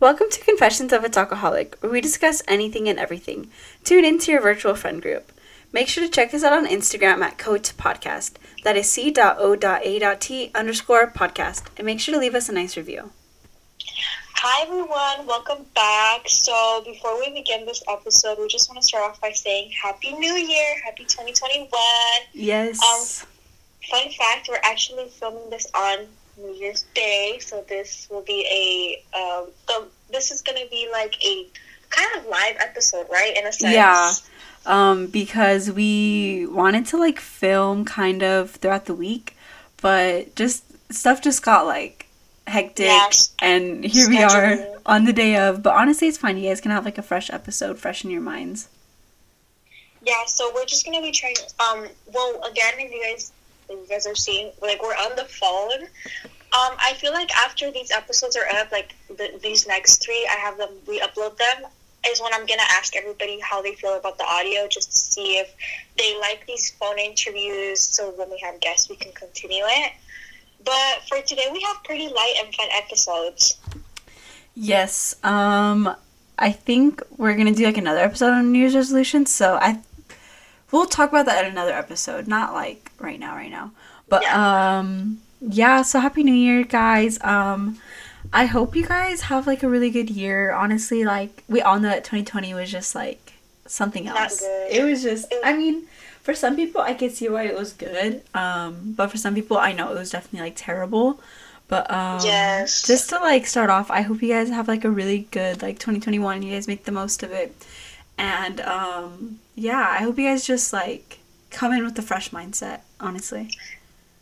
Welcome to Confessions of a Talkaholic, where we discuss anything and everything. Tune in to your virtual friend group. Make sure to check us out on Instagram at codepodcast, that is c.o.a.t_podcast, and make sure to leave us a nice review. Hi everyone, welcome back. So before we begin this episode, we just want to start off by saying Happy New Year, Happy 2021. Yes. Fun fact, we're actually filming this on New Year's Day, so this will be a this is gonna be like a kind of live episode, right? In a sense. Yeah. Because we wanted to like film kind of throughout the week, but just stuff just got like hectic, and here we are on the day of. But honestly, it's fine. You guys can have like a fresh episode, fresh in your minds. Yeah. So we're just gonna be trying. Well, again, if you guys are seeing, like, we're on the phone. I feel like after these episodes are up, like these next three, we upload them, is when I'm gonna ask everybody how they feel about the audio, just to see if they like these phone interviews. So when we have guests, we can continue it. But for today, we have pretty light and fun episodes. Yes. I think we're going to do, like, another episode on New Year's resolutions. So we'll talk about that in another episode. Not, like, right now. But, yeah. So Happy New Year, guys. I hope you guys have, like, a really good year. Honestly, like, we all know that 2020 was just, like, something else. It was just, I mean... For some people, I could see why it was good, but for some people, I know it was definitely, like, terrible, but, just to, like, start off, I hope you guys have, like, a really good, like, 2021, you guys make the most of it, and, I hope you guys just, like, come in with a fresh mindset, honestly.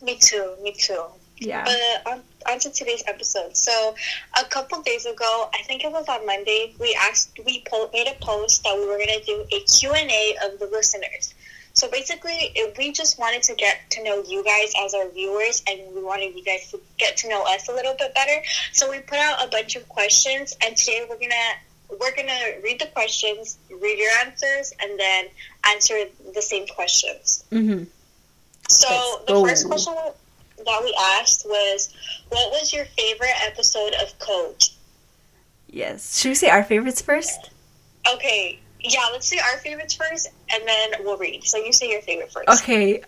Me too. Yeah. But on to today's episode. So a couple days ago, I think it was on Monday, we made a post that we were going to do a Q&A of the listeners. So basically, we just wanted to get to know you guys as our viewers, and we wanted you guys to get to know us a little bit better. So we put out a bunch of questions, and today we're gonna read the questions, read your answers, and then answer the same questions. Mm-hmm. So the first question that we asked was, "What was your favorite episode of Code?" Yes. Should we say our favorites first? Okay. Yeah, let's say our favorites first, and then we'll read. So you say your favorite first. Okay,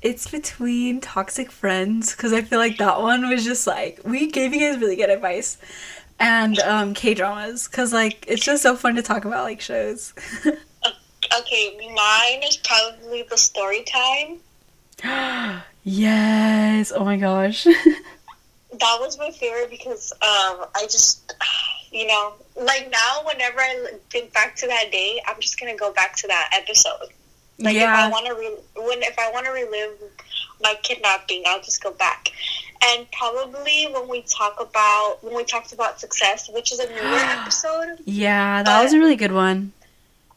it's between Toxic Friends, because I feel like that one was just, like, we gave you guys really good advice. And K-dramas, because, like, it's just so fun to talk about, like, shows. Okay, mine is probably the story time. Yes! Oh my gosh. That was my favorite because I just... You know, like now, whenever I think back to that day, I'm just gonna go back to that episode. Like if I want to relive my kidnapping, I'll just go back. And probably when we talked about Success, which is a newer episode. Yeah, that was a really good one.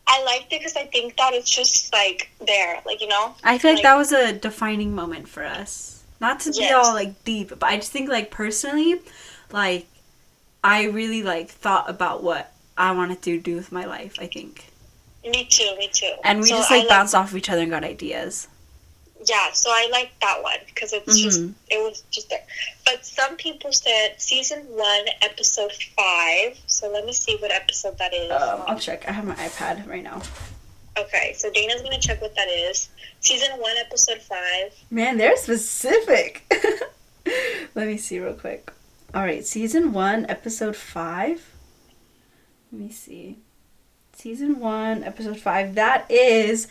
I liked it because I think that it's just like there, like, you know. I feel like that was a defining moment for us. Not to be all like deep, but I just think like personally, like. I really, like, thought about what I wanted to do with my life, I think. Me too. And we bounced off of each other and got ideas. Yeah, so I liked that one, because it's it was just there. But some people said Season 1, Episode 5, so let me see what episode that is. I'll check. I have my iPad right now. Okay, so Dana's going to check what that is. Season 1, Episode 5. Man, they're specific. Let me see real quick. All right, Season 1, Episode 5. Let me see. Season 1, Episode 5. That is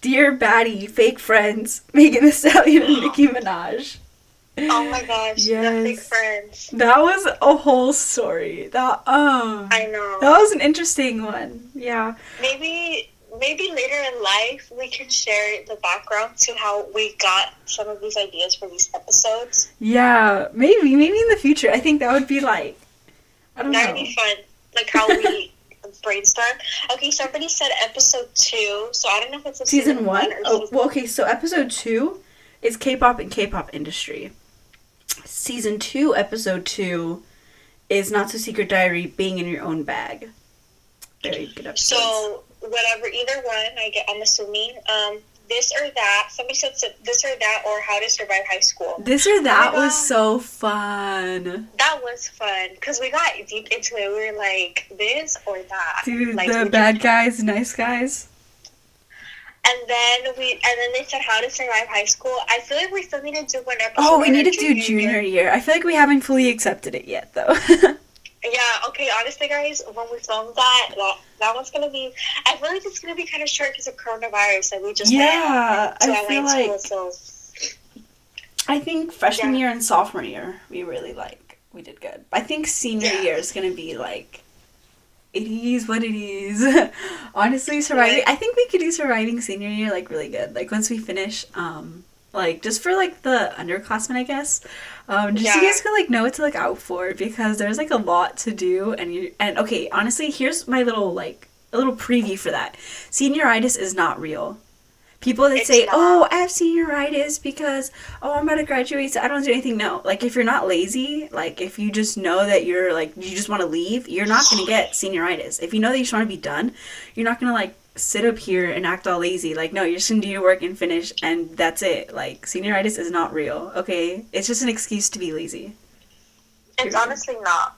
Dear Baddie, Fake Friends, Megan Thee Stallion and Nicki Minaj. Oh my gosh, yes. The Fake Friends. That was a whole story. That I know. That was an interesting one. Yeah. Maybe later in life we can share the background to how we got some of these ideas for these episodes. Yeah, maybe in the future. I think that would be like, I don't know. That would be fun, like how we brainstorm. Okay, somebody said episode 2, so I don't know if it's season 1 or season 2. Well, okay, so episode 2 is K-pop and K-pop industry. Season 2, episode 2 is Not So Secret Diary, Being in Your Own Bag. Very good episode. So... whatever, either one, I'm assuming, this or that. Somebody said this or that or how to survive high school. This or that was so fun. That was fun because we got deep into it. We were like, this or that. Dude, like, the bad guys, nice guys. And then they said how to survive high school. I feel like we still need to do one episode. Oh, we need to do junior year. I feel like we haven't fully accepted it yet, though. Yeah, okay, honestly, guys, when we film that one's going to be... I feel like it's going to be kind of short because of coronavirus, and we just... Yeah, I feel like... School, so. I think freshman year and sophomore year, we did good. I think senior year is going to be, like, it is what it is. Honestly, surviving... Right. I think we could do surviving senior year, like, really good. Like, once we finish, like, just for, like, the underclassmen, I guess. Just so you guys could, like, know what to look out for, because there's, like, a lot to do. And okay, honestly, here's my little, like, a little preview for that. Senioritis is not real. People that say, oh, I have senioritis because, oh, I'm about to graduate, so I don't do anything. No, like, if you're not lazy, like, if you just know that you're, like, you just want to leave, you're not going to get senioritis. If you know that you just want to be done, you're not going to, like, sit up here and act all lazy. Like, no, you're just gonna do your work and finish, and that's it. Like, senioritis is not real, okay? It's just an excuse to be lazy. It's honestly not.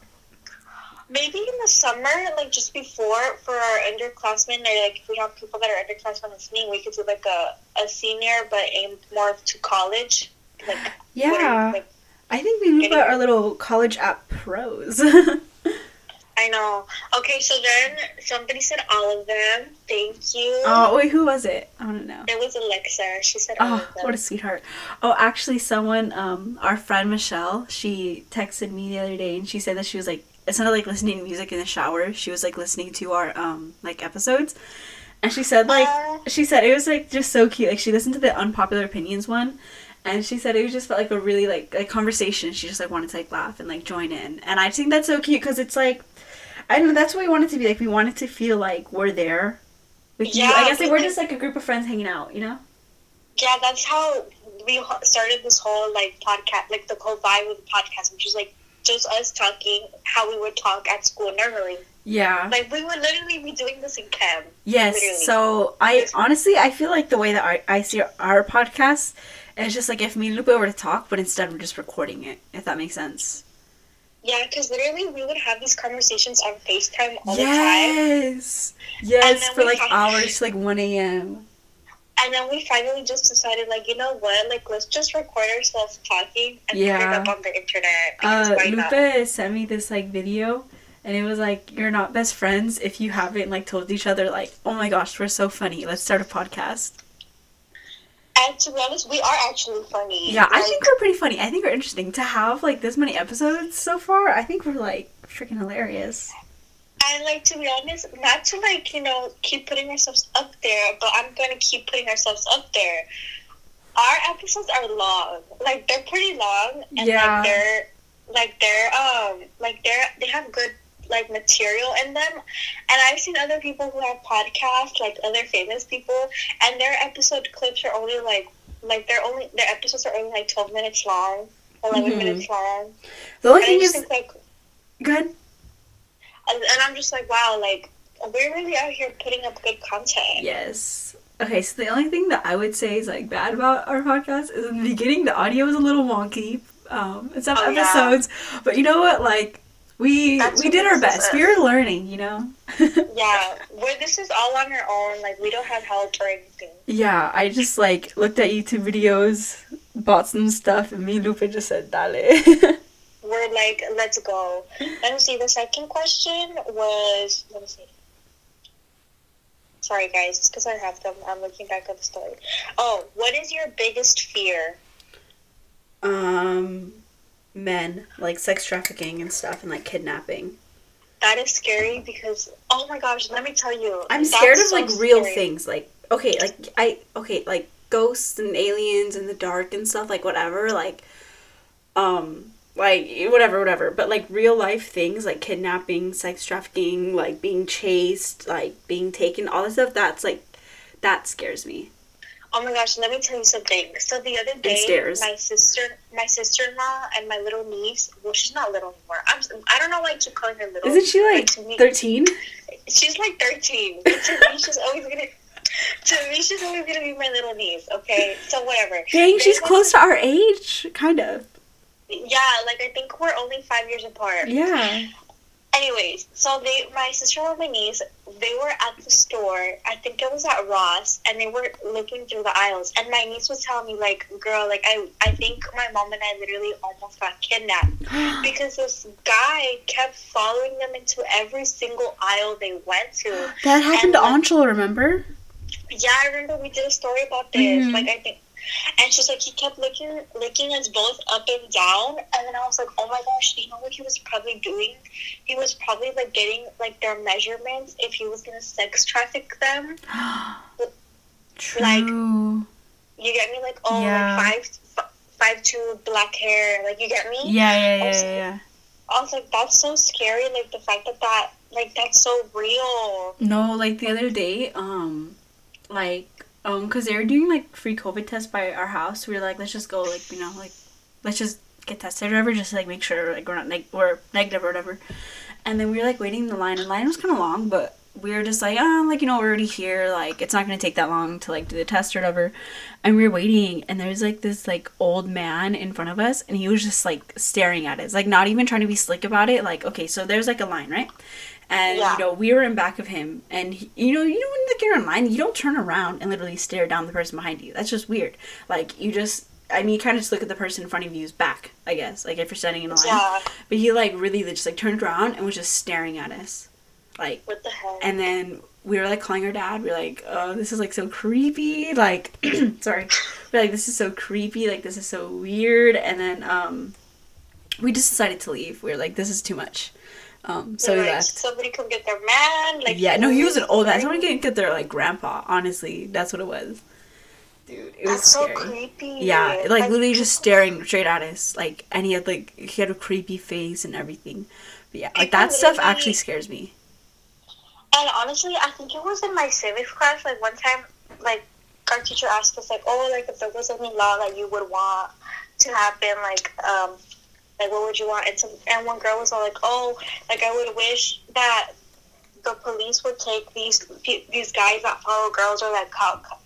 Maybe in the summer, like, just before, for our underclassmen, or, like, if we have people that are underclassmen listening, we could do, like, a senior, but aimed more to college. Like, yeah. Like, I think we need our little college app pros. I know. Okay, so then somebody said all of them. Thank you. Oh, wait, who was it? I want to know. It was Alexa. She said all of them. Oh, what a sweetheart. Oh, actually, someone, our friend Michelle, she texted me the other day, and she said that she was, like, it sounded like listening to music in the shower. She was, like, listening to our, like, episodes. And she said, like, she said it was, like, just so cute. Like, she listened to the Unpopular Opinions one. And she said it just felt like a really, like conversation. She just, like, wanted to, like, laugh and, like, join in. And I think that's so cute because it's, like, I don't know, that's what we wanted to be. Like, we wanted to feel like we're there. With you. I guess like, we're just, like, a group of friends hanging out, you know? Yeah, that's how we started this whole, like, podcast, like, the whole vibe of the podcast, which is, like, just us talking how we would talk at school normally. Yeah. Like, we would literally be doing this in chem. Yes, literally. So I feel like the way that I see our podcast... It's just, like, if me and Lupe were to talk, but instead we're just recording it, if that makes sense. Yeah, because literally we would have these conversations on FaceTime all the time. Yes, for, like, hours to, like, 1 a.m. And then we finally just decided, like, you know what? Like, let's just record ourselves talking and put it up on the internet. Lupe sent me this, like, video, and it was, like, you're not best friends if you haven't, like, told each other, like, oh, my gosh, we're so funny. Let's start a podcast. And to be honest, we are actually funny. Yeah, like, I think we're pretty funny. I think we're interesting. To have, like, this many episodes so far, I think we're, like, freaking hilarious. And, like, to be honest, not to, like, you know, keep putting ourselves up there, but I'm going to keep putting ourselves up there. Our episodes are long. Like, they're pretty long. And, like, they have good, like, material in them, and I've seen other people who have podcasts, like other famous people, and their episode clips are only their episodes are only like 12 minutes long or 11 minutes long. The only thing is, like, good. And I'm just like, wow, like, we're really out here putting up good content. Yes. Okay, so the only thing that I would say is, like, bad about our podcast is in the beginning the audio was a little wonky in some episodes, but you know what, like. We did our best. We were learning, you know? Yeah. This is all on our own. Like, we don't have help or anything. Yeah. I just, like, looked at YouTube videos, bought some stuff, and me and Lupe just said, dale. We're like, let's go. Let me see. The second question was... Let me see. Sorry, guys. It's because I have them. I'm looking back at the story. Oh, what is your biggest fear? Men, like, sex trafficking and stuff, and, like, kidnapping. That is scary because, oh my gosh, let me tell you, I'm scared of, like, real things, like, okay, like, like, ghosts and aliens and the dark and stuff, like, whatever, like, whatever, but, like, real life things, like, kidnapping, sex trafficking, like, being chased, like, being taken, all this stuff, that's, like, that scares me. Oh my gosh, let me tell you something. So the other day, my sister-in-law and my little niece, well, she's not little anymore. I don't know why I keep calling her little. Isn't she like 13? She's like 13. But to me, she's always going to... Jamisha's always gonna be my little niece, okay? So whatever. Dang, she's close to our age, kind of. Yeah, like I think we're only 5 years apart. Yeah. Anyways, so my sister-in-law and my niece, they were at the store, I think it was at Ross, and they were looking through the aisles, and my niece was telling me, like, girl, like, I think my mom and I literally almost got kidnapped, because this guy kept following them into every single aisle they went to. That happened to Anshul, remember? Yeah, I remember we did a story about this, mm-hmm. like, I think. And she's like, he kept licking us both up and down. And then I was like, oh my gosh, you know what he was probably doing? He was probably, like, getting, like, their measurements if he was going to sex traffic them. True. Like, you get me? Like, oh, yeah. Like, 5'2", black hair. Like, you get me? Yeah. I was like, that's so scary. Like, the fact that, like, that's so real. No, like, the other day, because they were doing, like, free COVID tests by our house. We were like, let's just go, like, you know, like, let's just get tested or whatever, just to, like, make sure, like, we're not, like, we're negative or whatever. And then we were, like, waiting in the line, and the line was kind of long, but we were just like, like, you know, we're already here, like, it's not going to take that long to, like, do the test or whatever. And we were waiting, and there was, like, this, like, old man in front of us, and he was just, like, staring at us, like, not even trying to be slick about it. Like, okay, so there's, like, a line, right? And, yeah. You know, we were in back of him, and, he, you know, when like, you're in line, you don't turn around and literally stare down the person behind you. That's just weird. Like, you just, I mean, you kind of just look at the person in front of you's back, I guess, like, if you're standing in a line. Yeah. But he, like, really just, like, turned around and was just staring at us. Like, what the hell? And then we were, like, calling our dad. We were like, oh, this is, like, so creepy. Like, sorry. We're like, this is so creepy. Like, this is so weird. And then, we just decided to leave. We were like, this is too much. So we left. Somebody come get their man. Like, yeah, no, he was an old man. Somebody can get their, like, grandpa. Honestly, that's what it was. Dude, it was scary. So creepy. Yeah, like, literally just staring straight at us. Like, and he had a creepy face and everything. But yeah, like, that stuff actually scares me. And honestly, I think it was in my civics class. Like, one time, like, our teacher asked us, like, oh, like, if there was any law that you would want to happen, like, like, what would you want? And one girl was all like, oh, like, I would wish that the police would take these guys that follow girls or that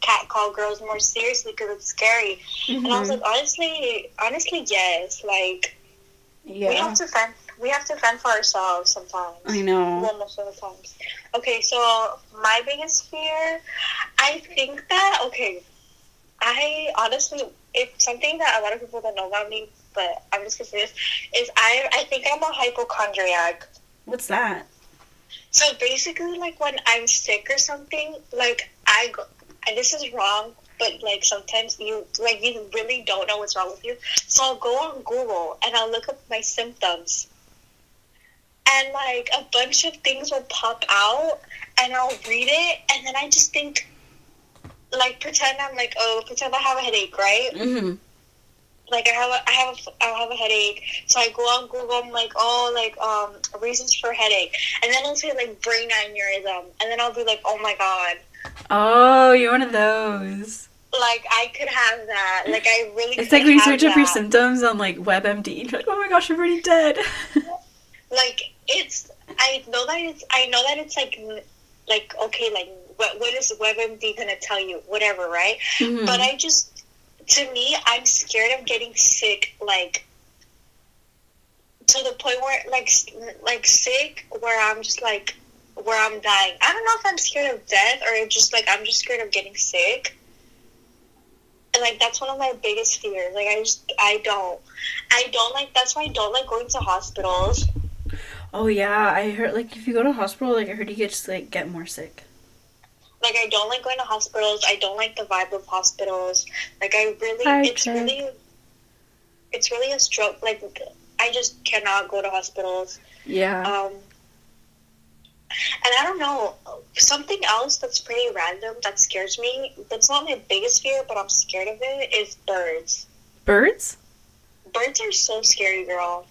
catcall girls more seriously because it's scary. Mm-hmm. And I was like, honestly, yes. Like, yeah. We have to fend for ourselves sometimes. I know. Most of the times. Okay, so my biggest fear, I think that, okay, I honestly, it's something that a lot of people don't know about me, but I'm just gonna say this, is I think I'm a hypochondriac. What's that? So basically, like, when I'm sick or something, like, I go, and this is wrong, but, like, sometimes you really don't know what's wrong with you. So I'll go on Google and I'll look up my symptoms. And, like, a bunch of things will pop out and I'll read it, and then I just think, like, pretend I have a headache, right? Mm-hmm. Like, I have a headache, so I go on Google, I'm like, oh, like, reasons for headache, and then I'll say, like, brain aneurysm, and then I'll be like, oh my god. Oh, you're one of those. Like, I could have that. Like, I really could have that. It's like when you search up your symptoms on, like, WebMD, and you're like, oh my gosh, I'm already dead. Like, I know that it's, like, okay, like, what is WebMD gonna tell you? Whatever, right? Mm-hmm. But I just... To me, I'm scared of getting sick, like, to the point where, like sick, where I'm just, like, where I'm dying. I don't know if I'm scared of death or just, like, I'm just scared of getting sick. And, like, that's one of my biggest fears. Like, that's why I don't like going to hospitals. Oh, yeah, I heard, like, if you go to a hospital, like, I heard you get more sick. Like, I don't like going to hospitals. I don't like the vibe of hospitals. Like, it's really a stroke. Like, I just cannot go to hospitals. Yeah. And I don't know, something else that's pretty random that scares me, that's not my biggest fear, but I'm scared of it, is birds. Birds? Birds are so scary, girl.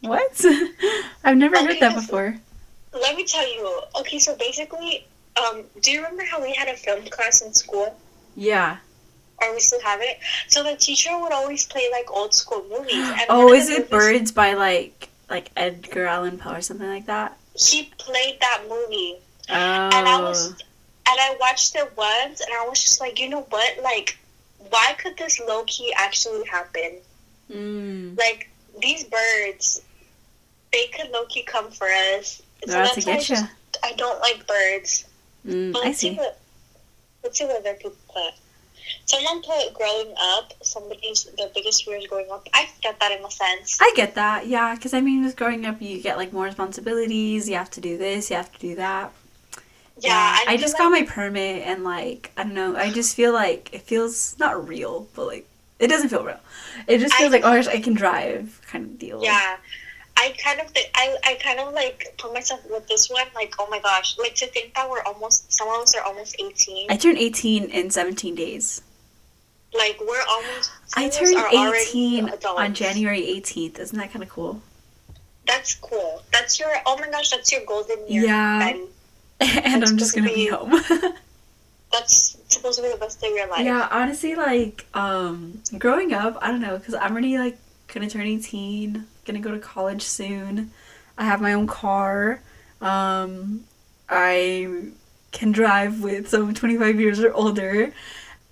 What? I've never heard that before. Let me tell you. Okay, so basically... do you remember how we had a film class in school? Yeah. Or we still have it? So the teacher would always play, like, old school movies. And Birds by, like Edgar Allan Poe or something like that? He played that movie. Oh. And I was And I watched it once, and I was just like, you know what? Like, why could this low-key actually happen? Mm. Like, these birds, they could low-key come for us. So that's why I don't like birds. Mm, I see. Let's see what other people put. Someone put growing up, somebody's the biggest fear is growing up. I get that in a sense. I get that, yeah. Because, I mean, with growing up, you get, like, more responsibilities. You have to do this. You have to do that. Yeah, I just got my permit, and, like, I don't know, I just feel like it feels not real, but, like, it doesn't feel real. It just feels like, oh, I can drive kind of deal. Yeah, I kind of, like, put myself with this one, like, oh my gosh, like, to think that some of us are almost 18. I turned 18 in 17 days. Like, we're almost, I turned 18 on January 18th, isn't that kind of cool? That's cool. That's your, oh my gosh, that's your golden year. Yeah. And that's I'm just gonna be home. That's supposed to be the best day of your life. Yeah, honestly, like, growing up, I don't know, because I'm already, like, gonna turn 18, gonna go to college soon. I have my own car. I can drive with someone 25 years or older.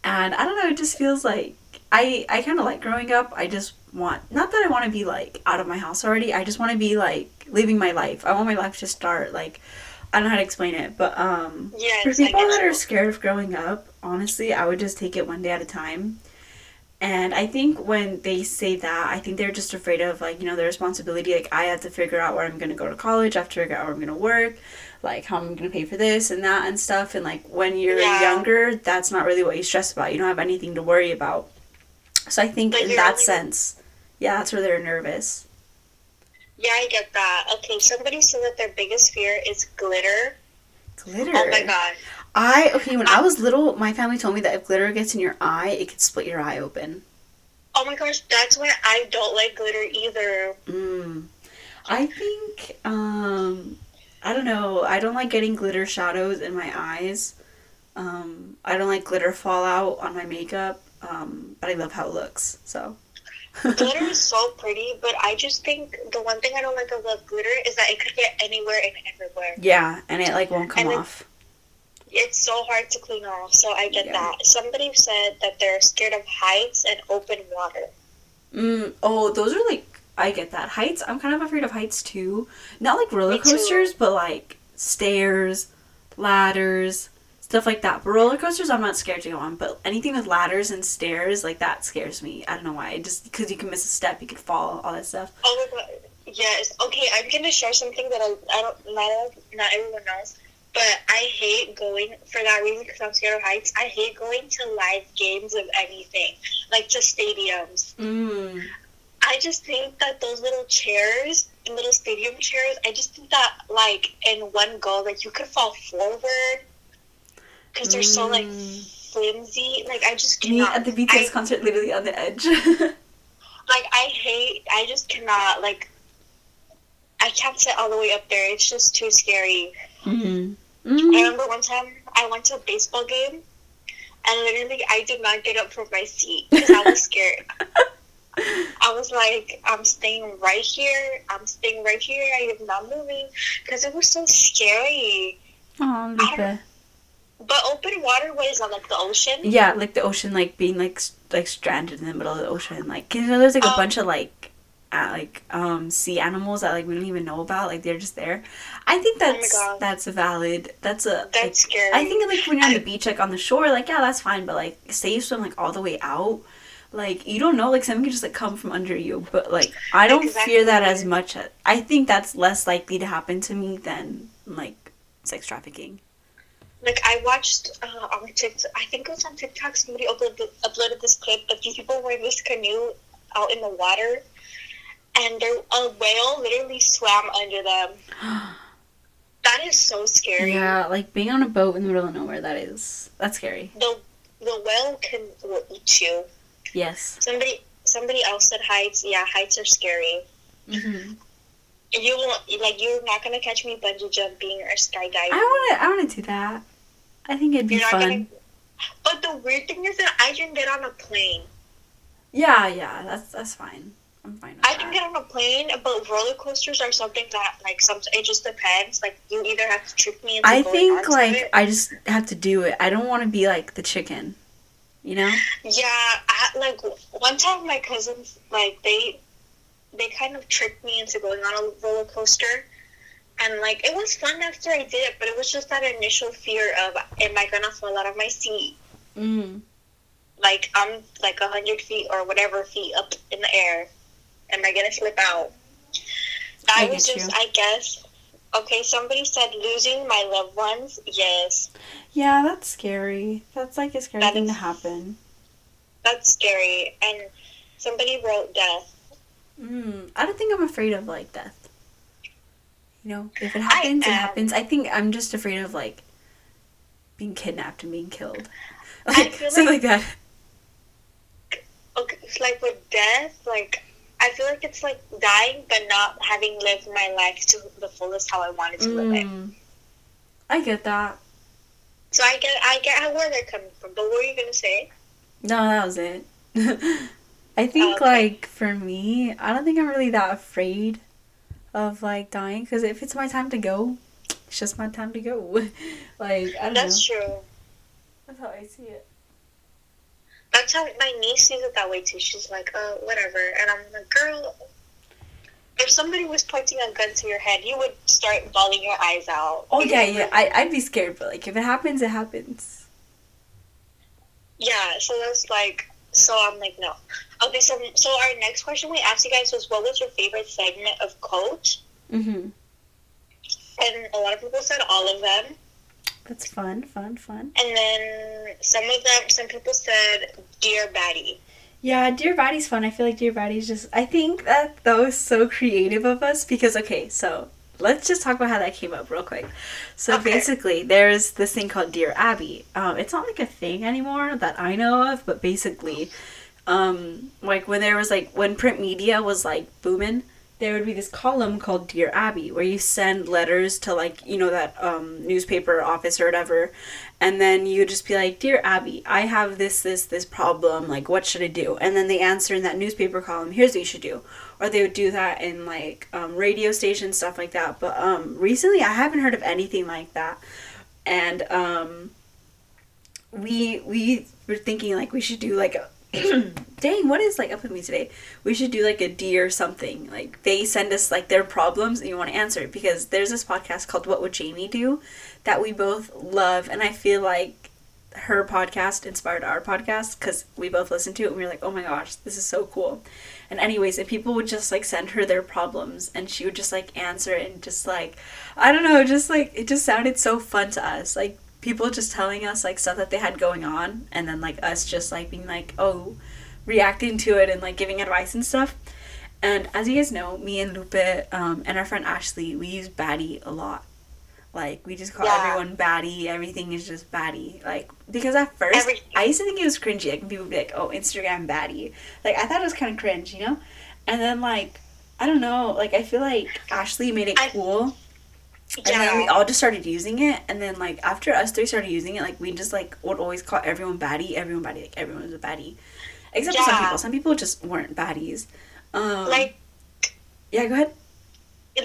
And I don't know, it just feels like, I kind of like growing up. I just want, not that I want to be, like, out of my house already. I just want to be, like, living my life. I want my life to start, like, I don't know how to explain it, but yes, for people that are scared of growing up, honestly, I would just take it one day at a time. And I think when they say that, I think they're just afraid of, like, you know, the responsibility. Like, I have to figure out where I'm going to go to college. I have to figure out where I'm going to work, like, how I'm going to pay for this and that and stuff. And, like, when you're younger, that's not really what you stress about. You don't have anything to worry about. So I think in that sense, yeah, that's where they're nervous. Yeah, I get that. Okay, somebody said that their biggest fear is glitter. Glitter? Oh my god. When I was little, my family told me that if glitter gets in your eye, it could split your eye open. Oh my gosh, that's why I don't like glitter either. Mm. I think, I don't know, I don't like getting glitter shadows in my eyes. I don't like glitter fallout on my makeup, but I love how it looks, so... Glitter is so pretty, but I just think the one thing I don't like about glitter is that it could get anywhere and everywhere. Yeah, and it, like, won't come off. It's so hard to clean off, so I get that. Somebody said that they're scared of heights and open water. Oh, those are, like, I get that. Heights, I'm kind of afraid of heights, too. Not, like, roller coasters, but, like, stairs, ladders, stuff like that. But roller coasters, I'm not scared to go on, but anything with ladders and stairs, like, that scares me. I don't know why. Just because you can miss a step, you could fall, all that stuff. Oh my god, yes. Okay, I'm gonna share something that I don't, not everyone knows, but I hate going, for that reason, because I'm scared of heights, I hate going to live games of anything, like to stadiums. Mm. I just think that those little chairs, little stadium chairs, I just think that, like, in one go, like, you could fall forward, because they're so, like, flimsy. Like, I just cannot. Me at the BTS concert, literally on the edge. Like, I just cannot, like, I can't sit all the way up there. It's just too scary. Mm-hmm. Mm-hmm. I remember one time I went to a baseball game, and literally I did not get up from my seat, because I was scared. I was like, I'm staying right here. I am not moving, because it was so scary. Oh, Lisa. But open waterways are, like, the ocean? Yeah, like, the ocean, like, being, like stranded in the middle of the ocean. Like, you know, there's, like, a bunch of, sea animals that, like, we don't even know about. Like, they're just there. I think that's scary. I think, like, when you're on the beach, like, on the shore, like, yeah, that's fine. But, like, say you swim, like, all the way out. Like, you don't know. Like, something could just, like, come from under you. But, like, I don't fear that as much. I think that's less likely to happen to me than, like, sex trafficking. Like, I watched on TikTok, I think it was on TikTok, somebody uploaded this clip of these people were in this canoe out in the water, and a whale literally swam under them. That is so scary. Yeah, like, being on a boat in the middle of nowhere, that's scary. The whale will eat you. Yes. Somebody else said heights. Yeah, heights are scary. Mm-hmm. You won't, like, you're not gonna catch me bungee jumping or skydiving. I wanna do that. I think it'd be fun. But the weird thing is that I can get on a plane. Yeah, that's fine. I'm fine with that. I can get on a plane, but roller coasters are something that, like, it just depends. Like, you either have to trick me into going on to it. I just have to do it. I don't want to be, like, the chicken, you know? Yeah, like, one time my cousins, like, they kind of tricked me into going on a roller coaster. And, like, it was fun after I did it, but it was just that initial fear of, am I gonna fall out of my seat? Mm. Like, I'm, like, 100 feet or whatever feet up in the air. Am I gonna slip out? I was just, you. I guess, okay, somebody said losing my loved ones. Yes. Yeah, that's scary. That's, like, a scary thing to happen. That's scary. And somebody wrote death. I don't think I'm afraid of, like, death. You know, if it happens, it happens. I think I'm just afraid of, like, being kidnapped and being killed. Like, I feel something like that. Okay, it's like with death, like, I feel like it's like dying but not having lived my life to the fullest how I wanted to live it. I get that. So I get where they're coming from, but what were you going to say? No, that was it. I think, like, for me, I don't think I'm really that afraid of, like, dying, because if it's my time to go, it's just my time to go. Like, I don't know. That's true. That's how I see it. That's how my niece sees it that way, too. She's like, oh, whatever. And I'm like, girl, if somebody was pointing a gun to your head, you would start bawling your eyes out. Oh, yeah. I'd be scared, but, like, if it happens, it happens. Yeah, so that's, like... So I'm like, no. Okay, so our next question we asked you guys was, what was your favorite segment of Code? Mm-hmm. And a lot of people said all of them. That's fun. And then some people said Dear Baddie. Yeah, Dear Baddie's fun. I feel like Dear Baddie's just, I think that was so creative of us because, okay, so let's just talk about how that came up real quick. So basically, there's this thing called Dear Abby. It's not like a thing anymore that I know of, but basically, like when there was like when print media was like booming, there would be this column called Dear Abby where you send letters to like you know that newspaper office or whatever, and then you just be like, Dear Abby, I have this problem. Like, what should I do? And then they answer in that newspaper column. Here's what you should do. Or they would do that in, like, radio stations, stuff like that. But recently, I haven't heard of anything like that. And we were thinking, like, we should do, like, a... Dang, what is, like, up with me today? We should do, like, a dear something. Like, they send us, like, their problems, and you want to answer it. Because there's this podcast called What Would Jamie Do? That we both love. And I feel like her podcast inspired our podcast because we both listened to it and we were like, oh my gosh, this is so cool. And anyways, and people would just like send her their problems and she would just like answer it and just like, I don't know, just like it just sounded so fun to us, like people just telling us like stuff that they had going on and then like us just like being like, oh, reacting to it and like giving advice and stuff. And as you guys know, me and Lupe and our friend Ashley, we use Baddie a lot. Like, we just call everyone Baddie. Everything is just Baddie. Like, because at first, I used to think it was cringy. Like, people would be like, oh, Instagram Baddie. Like, I thought it was kind of cringe, you know? And then, like, I don't know. Like, I feel like Ashley made it cool. Yeah. And then we all just started using it. And then, like, after us three started using it, like, we just, like, would always call everyone Baddie. Like, everyone was a Baddie. Except for some people. Some people just weren't Baddies. Like. Yeah, go ahead.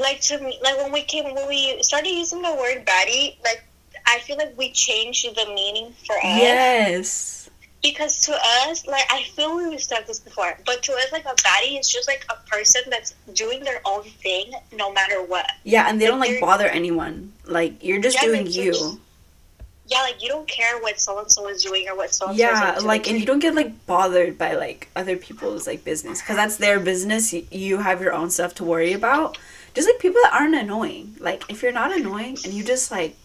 Like, to me, like, when we started using the word baddie, like, I feel like we changed the meaning for us. Yes. Because to us, like, I feel we've said this before, but to us, like, a baddie is just, like, a person that's doing their own thing no matter what. Yeah, and they don't, like, bother anyone. Like, you're just doing like, you. Yeah, like, you don't care what so-and-so is doing or what so-and-so is doing. Yeah, like, and you don't get, like, bothered by, like, other people's, like, business. Because that's their business. You have your own stuff to worry about. Just, like, people that aren't annoying. Like, if you're not annoying and you just, like,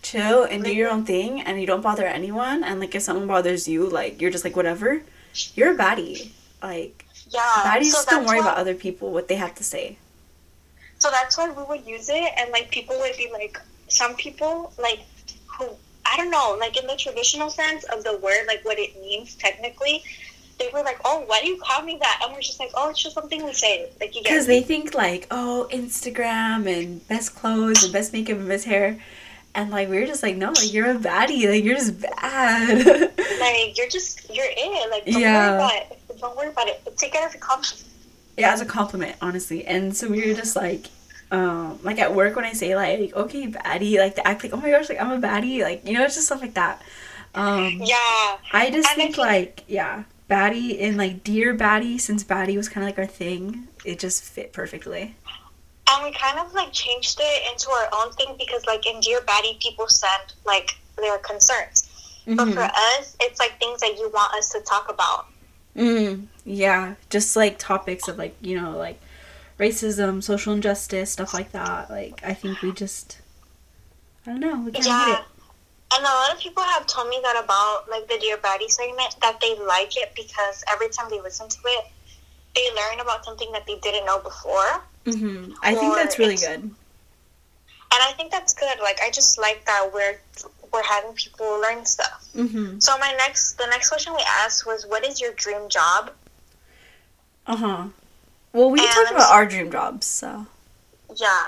chill and do your own thing and you don't bother anyone and, like, if someone bothers you, like, you're just, like, whatever, you're a baddie. Like, baddies just don't worry about other people, what they have to say. So that's why we would use it and, like, people would be, like, some people, like, who, I don't know, like, in the traditional sense of the word, like, what it means technically, they were like, oh, why do you call me that? And we're just like, oh, it's just something we say. Like, you get it. Because they think, like, oh, Instagram and best clothes and best makeup and best hair. And, like, we were just like, no, like, you're a baddie. Like, you're just bad. Like, you're it. Like, don't worry about it. Don't worry about it. Take it as it comes. Yeah, as a compliment, honestly. And so we were just like at work when I say like, okay, baddie, like to act like, oh my gosh, like I'm a baddie, like, you know, it's just stuff like that. Yeah. I just think like, yeah, baddie and like dear baddie, since baddie was kind of like our thing, it just fit perfectly. And we kind of like changed it into our own thing because like in Dear Baddie, people send like their concerns. Mm-hmm. But for us, it's like things that you want us to talk about. Mm-hmm. Yeah, just like topics of like, you know, like racism, social injustice, stuff like that. Like I think we just, I don't know, we can't hit it. And a lot of people have told me that about like the Dear Baddie segment, that they like it because every time they listen to it, they learn about something that they didn't know before. Mm-hmm. I think that's really good. And I think that's good. Like, I just like that we're having people learn stuff. Mm-hmm. So the next question we asked was, what is your dream job? Uh-huh. Well, we talked about our dream jobs, so. Yeah.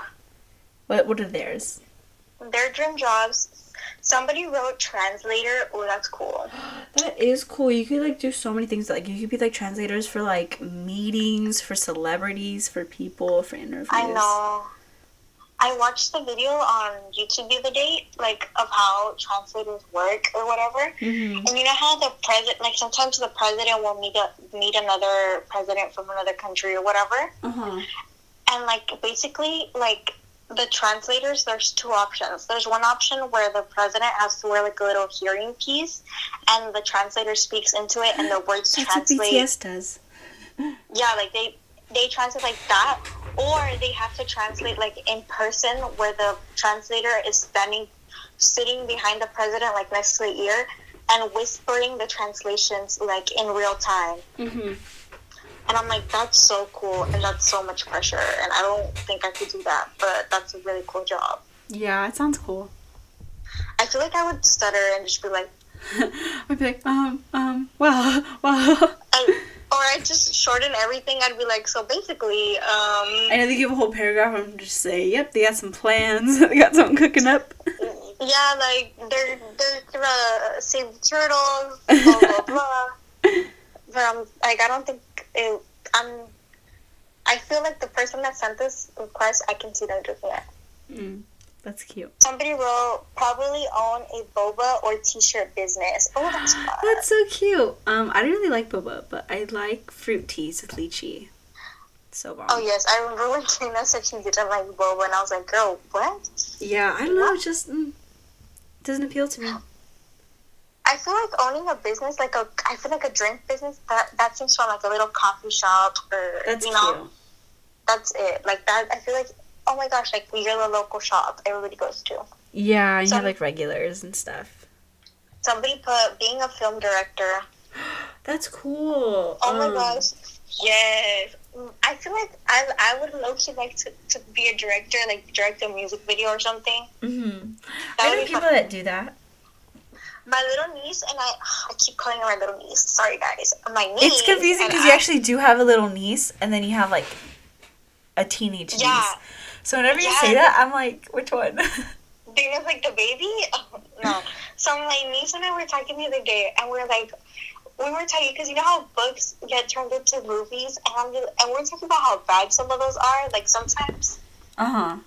What are theirs? Their dream jobs. Somebody wrote translator. Oh, that's cool. That is cool. You could, like, do so many things. Like, you could be, like, translators for, like, meetings, for celebrities, for people, for interviews. I know. I watched the video on YouTube the other day, like, of how translators work or whatever. Mm-hmm. And you know how the president, like, sometimes the president will meet another president from another country or whatever. Uh-huh. And, like, basically, like, the translators, there's two options. There's one option where the president has to wear like a little hearing piece and the translator speaks into it and the words translate. That's what BTS does. Yeah, like they translate like that, or they have to translate like in person where the translator is sitting behind the president like next to the ear and whispering the translations like in real time. Mm-hmm. And I'm like, that's so cool, and that's so much pressure, and I don't think I could do that, but that's a really cool job. Yeah, it sounds cool. I feel like I would stutter and just be like... I'd be like, well... Or I'd just shorten everything, I'd be like, so basically, I know they give a whole paragraph and just say, yep, they got some plans, they got something cooking up. Yeah, like, they're gonna save the turtles, blah, blah, blah. But I'm like, I don't think... I feel like the person that sent this request, I can see them doing it. That's cute. Somebody will probably own a boba or t-shirt business. Oh, that's fun. That's so cute. I don't really like boba, but I like fruit teas with lychee. It's so bomb. Oh yes, I remember when Tina said she didn't like boba, and I was like, girl, what? Yeah, I don't know. It just doesn't appeal to me. I feel like owning a business, like I feel like a drink business, that seems fun, like a little coffee shop or, that's you know, cute. That's it. Like that, I feel like, oh my gosh, like you're the local shop everybody goes to. Yeah, and you have like regulars and stuff. Somebody put being a film director. That's cool. Oh my gosh, yes. I feel like I would low-key like to be a director, like direct a music video or something. Mm-hmm. I know people that do that. My little niece and I keep calling her my little niece. Sorry, guys. My niece. It's confusing because you actually do have a little niece, and then you have like a teenage niece. So whenever you say that, I'm like, which one? Dana's like the baby. Oh, no. So my niece and I were talking the other day, and we were talking because you know how books get turned into movies, and we're talking about how bad some of those are. Like sometimes. Uh huh.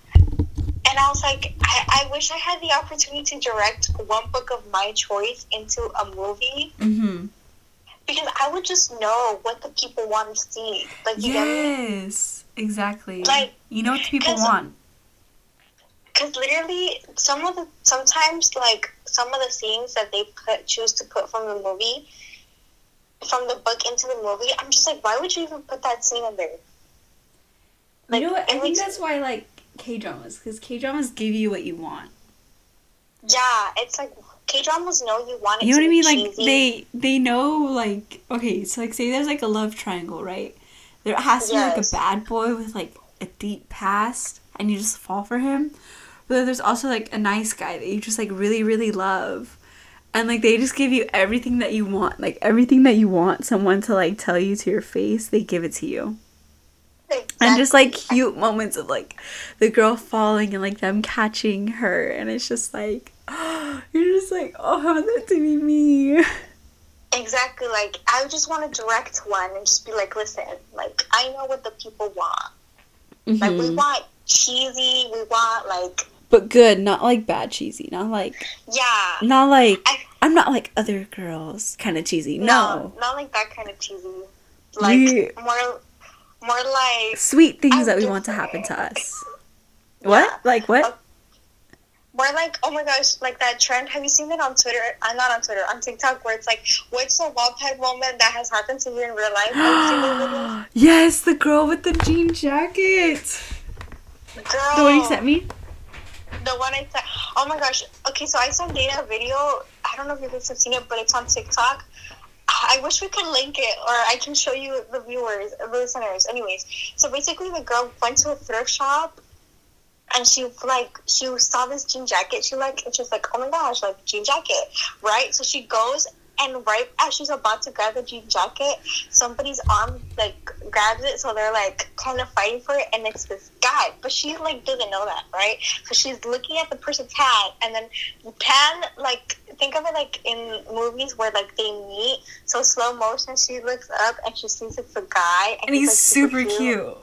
And I was like, I wish I had the opportunity to direct one book of my choice into a movie. Mm-hmm. Because I would just know what the people want to see. Like, yes, you know, exactly. Like, you know what the people want. Because literally, sometimes, like, some of the scenes that they choose to put from the movie, from the book into the movie, I'm just like, why would you even put that scene in there? Like, you know what? I think that's why, like, K-dramas, because K-dramas give you what you want. Yeah, it's like K-dramas know you want it. You know what I mean? Like they know, like, okay, so like say there's like a love triangle, right? There has to be like a bad boy with like a deep past, and you just fall for him. But then there's also like a nice guy that you just like really, really love, and like they just give you everything that you want, like everything that you want someone to like tell you to your face, they give it to you. Exactly. And just like cute moments of like the girl falling and like them catching her, and it's just like, oh, you're just like, oh, that to be me. Exactly. Like, I just want to direct one and just be like, listen, like, I know what the people want. Mm-hmm. Like, we want cheesy, we want, like... But good, not, like, bad cheesy. Not, like... Yeah. Not, like... I'm not, like, other girls kind of cheesy. No. Not, like, that kind of cheesy. Like, yeah. More like... Sweet things that we want to happen to us. Yeah. What? Like, what? More like, oh my gosh, like that trend. Have you seen it on Twitter? Not on Twitter, on TikTok, where it's like, what's a wallpaper moment that has happened to you in real life? Like, yes, the girl with the jean jacket. Girl. The one you sent me? The one I sent. Oh my gosh. Okay, so I sent Dana a video. I don't know if you guys have seen it, but it's on TikTok. I wish we could link it, or I can show you the viewers, the listeners. Anyways, so basically the girl went to a thrift shop. And she saw this jean jacket. She was like, oh my gosh, like, jean jacket, right? So she goes, and right as she's about to grab the jean jacket, somebody's arm, like, grabs it. So they're, like, kind of fighting for it, and it's this guy. But she, like, doesn't know that, right? So she's looking at the person's hand, and then you pan, like, think of it, like, in movies where, like, they meet. So slow motion, she looks up, and she sees it's a guy. And he's like, super cute.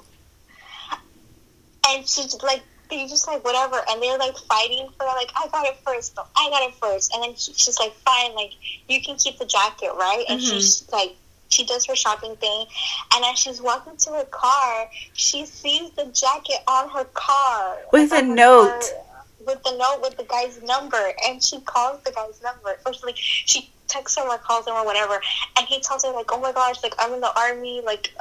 And she's, like, you just like whatever, and they're like fighting for like I got it first, and then she's like, fine, like, you can keep the jacket, right? And mm-hmm. She's like, she does her shopping thing, and as she's walking to her car, she sees the jacket on her car with a note with the guy's number, and she calls the guy's number, or like she texts him or calls him or whatever, and he tells her like, oh my gosh, like, I'm in the army, like,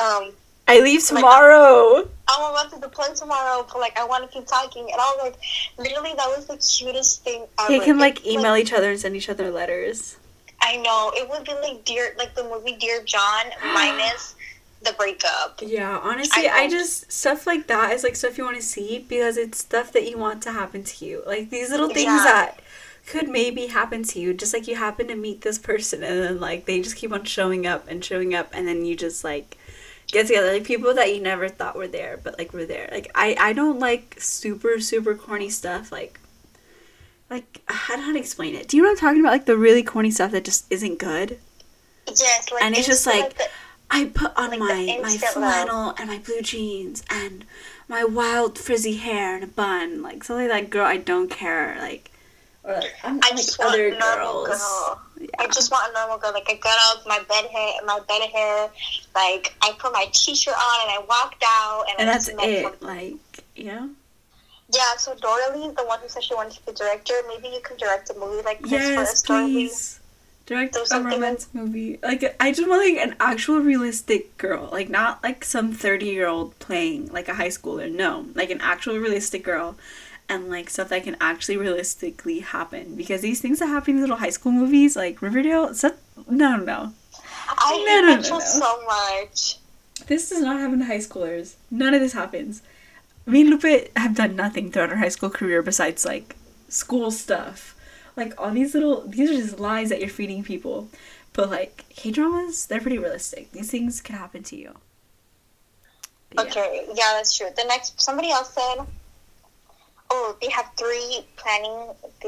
I leave tomorrow. Like, I'm about to deploy tomorrow, but, like, I want to keep talking. And I was like, literally, that was the cutest thing ever. They can, like, email each other and send each other letters. I know. It would be, like, the movie Dear John minus the breakup. Yeah, honestly, I just, stuff like that is, like, stuff you want to see because it's stuff that you want to happen to you. Like, these little things that could maybe happen to you, just, like, you happen to meet this person, and then, like, they just keep on showing up, and then you just, like... get together, like, people that you never thought were there, but, like, were there. Like, I don't like super, super corny stuff, like, I don't know how to explain it. Do you know what I'm talking about? Like, the really corny stuff that just isn't good? Yes, like, and it's just, like I put on like my flannel and my blue jeans and my wild frizzy hair and a bun, like, something like, girl, I don't care, like, or, like, I'm I just like want other normal girls. Girl. Yeah. I just want a normal girl. Like, I got up, my bed hair, like, I put my t-shirt on, and I walked out, and I that's just it. Something. Like, you know. Yeah. So Dorley is the one who said she wanted to be a director. Maybe you can direct a movie like this for us, please. Direct a romance movie. Like, I just want, like, an actual realistic girl, like, not like some 30-year-old playing like a high schooler. No, like an actual realistic girl. And, like, stuff that can actually realistically happen. Because these things that happen in little high school movies, like Riverdale, stuff... No. I hate so much. This does not happen to high schoolers. None of this happens. Me and Lupe have done nothing throughout our high school career besides, like, school stuff. Like, all these little... These are just lies that you're feeding people. But, like, K-dramas, they're pretty realistic. These things can happen to you. But, okay, yeah, that's true. The next... Somebody else said... Oh, they have three planning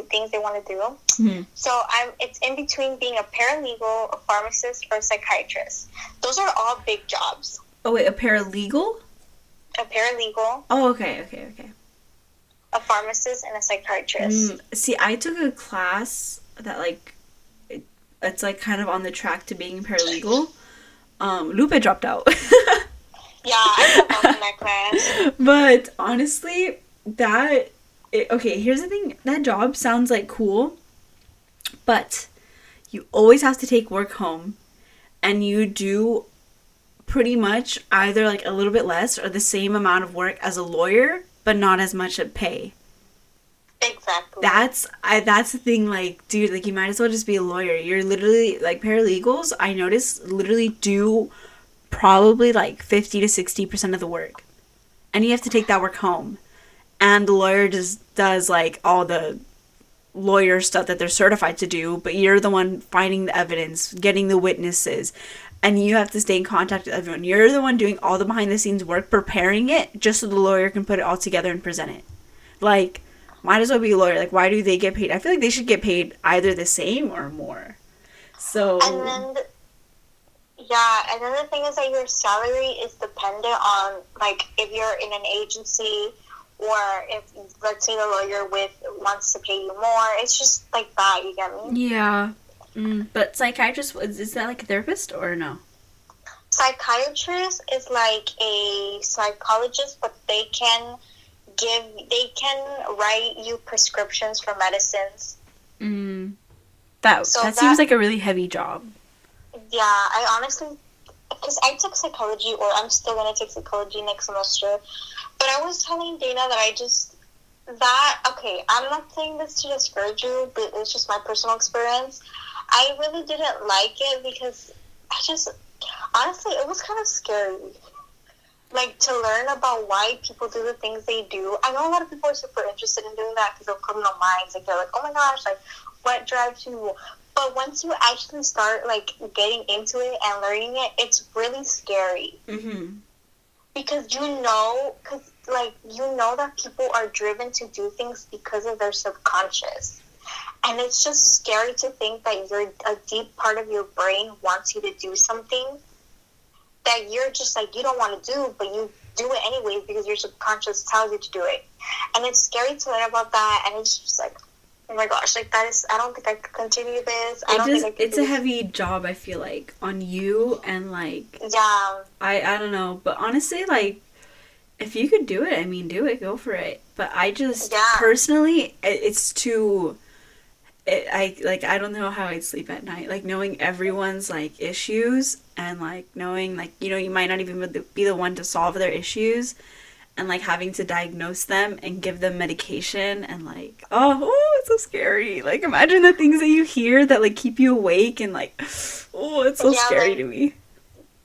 things they want to do. Mm-hmm. So it's in between being a paralegal, a pharmacist, or a psychiatrist. Those are all big jobs. Oh, wait, a paralegal? A paralegal. Oh, okay. A pharmacist and a psychiatrist. See, I took a class that, like, it's, like, kind of on the track to being paralegal. Lupe dropped out. Yeah, I dropped out in that class. But, honestly... here's the thing. That job sounds, like, cool, but you always have to take work home, and you do pretty much either, like, a little bit less or the same amount of work as a lawyer, but not as much at pay. Exactly. That's the thing, like, dude, like, you might as well just be a lawyer. You're literally, like, paralegals, I noticed, literally do probably, like, 50 to 60% of the work, and you have to take that work home. And the lawyer just does, like, all the lawyer stuff that they're certified to do. But you're the one finding the evidence, getting the witnesses. And you have to stay in contact with everyone. You're the one doing all the behind-the-scenes work, preparing it, just so the lawyer can put it all together and present it. Like, might as well be a lawyer. Like, why do they get paid? I feel like they should get paid either the same or more. So... And then Yeah, another thing is that your salary is dependent on, like, if you're in an agency or if, let's say, the lawyer with wants to pay you more. It's just like that, you get me? Yeah. But psychiatrist, is that like a therapist or no? Psychiatrist is like a psychologist, but they can write you prescriptions for medicines. That seems like a really heavy job. Yeah, I honestly, because I took psychology, or I'm still going to take psychology next semester, but I was telling Dana that I'm not saying this to discourage you, but it's just my personal experience. I really didn't like it because I just, honestly, it was kind of scary. Like, to learn about why people do the things they do. I know a lot of people are super interested in doing that because of criminal minds. Like, they're like, oh my gosh, like, what drives you? But once you actually start, like, getting into it and learning it, it's really scary. Mm-hmm. Because you know that people are driven to do things because of their subconscious. And it's just scary to think that a deep part of your brain wants you to do something that you're just, like, you don't want to do, but you do it anyways because your subconscious tells you to do it. And it's scary to learn about that, and it's just like, oh my gosh, like, that is, I don't think I could continue this. It's a heavy job, I feel like, on you, and, like, yeah, I don't know, but honestly, like, if you could do it, I mean, do it, go for it, but I just, personally, I don't know how I'd sleep at night, like, knowing everyone's, like, issues, and, like, knowing, like, you know, you might not even be the one to solve their issues, and, like, having to diagnose them and give them medication and, like, oh, it's so scary. Like, imagine the things that you hear that, like, keep you awake and, like, oh, it's so scary, like, to me.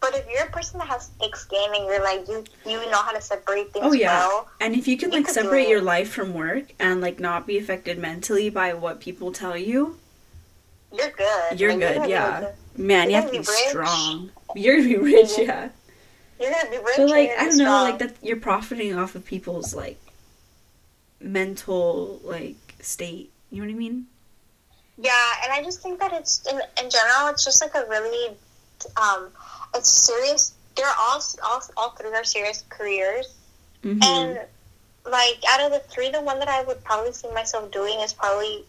But if you're a person that has thick skin and you're, like, you know how to separate things well. And if you can, like, separate your life from work and, like, not be affected mentally by what people tell you. You're good. You're good. Man, you have to be strong. You're going to be rich, yeah. You're going to be rich. But, like, I don't know, like, that you're profiting off of people's, like, mental, like, state. You know what I mean? Yeah, and I just think that it's, in general, it's just, like, a really, it's serious. They're all three are serious careers. Mm-hmm. And, like, out of the three, the one that I would probably see myself doing is probably,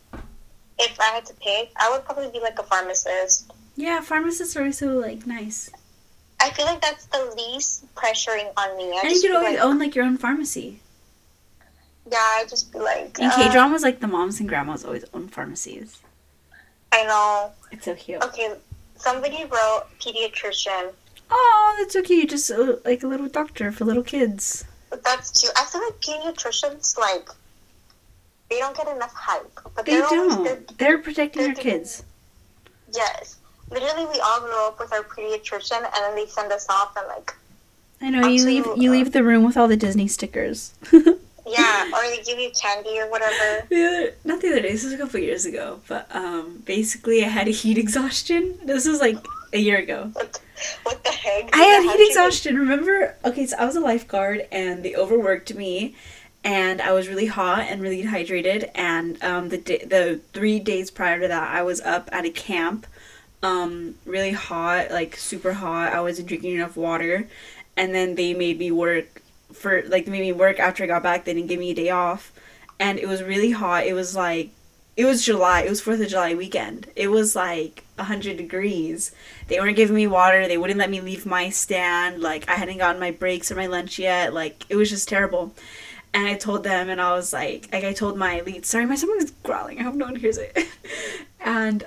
if I had to pick, I would probably be, like, a pharmacist. Yeah, pharmacists are so, like, nice. I feel like that's the least pressuring on me. And you could always own, like, your own pharmacy. Yeah, I just be like... In K-dramas, like, the moms and grandmas always own pharmacies. I know. It's so cute. Okay, somebody wrote pediatrician. Oh, that's so cute. Just, like, a little doctor for little kids. That's cute. I feel like pediatricians, like, they don't get enough hype. But they don't. They're protecting their kids. Yes. Literally, we all grow up with our pediatrician, and then they send us off, and, like... I know, you leave the room with all the Disney stickers. Yeah, or they give you candy or whatever. Not the other day, this was a couple years ago, but, basically, I had a heat exhaustion. This was, like, a year ago. What the heck? I had heat exhaustion, remember? Okay, so I was a lifeguard, and they overworked me, and I was really hot and really dehydrated, and, the 3 days prior to that, I was up at a camp... really hot, like, super hot. I wasn't drinking enough water, and then they made me work after I got back. They didn't give me a day off, and it was really hot. It was, like, it was July. It was 4th of July weekend. It was, like, 100 degrees. They weren't giving me water. They wouldn't let me leave my stand. Like, I hadn't gotten my breaks or my lunch yet. Like, it was just terrible. And I told them, and I was like I told my leads, sorry, my stomach is growling, I hope no one hears it. And,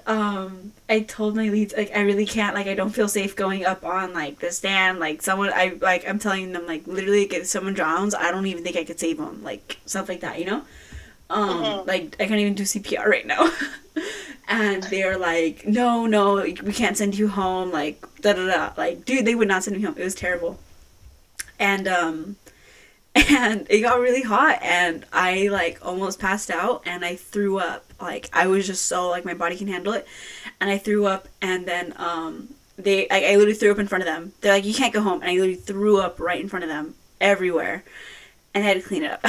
I told my leads, like, I really can't, like, I don't feel safe going up on, like, the stand, like, someone, I'm telling them, like, literally, like, if someone drowns, I don't even think I could save them, like, stuff like that, you know? Mm-hmm. Like, I can't even do CPR right now. And they're like, no, we can't send you home, like, da-da-da, like, dude, they would not send me home, it was terrible. And it got really hot, and I, like, almost passed out, and I threw up. Like, I was just so, like, my body can handle it. And I threw up, and then, I literally threw up in front of them. They're like, you can't go home. And I literally threw up right in front of them, everywhere. And I had to clean it up.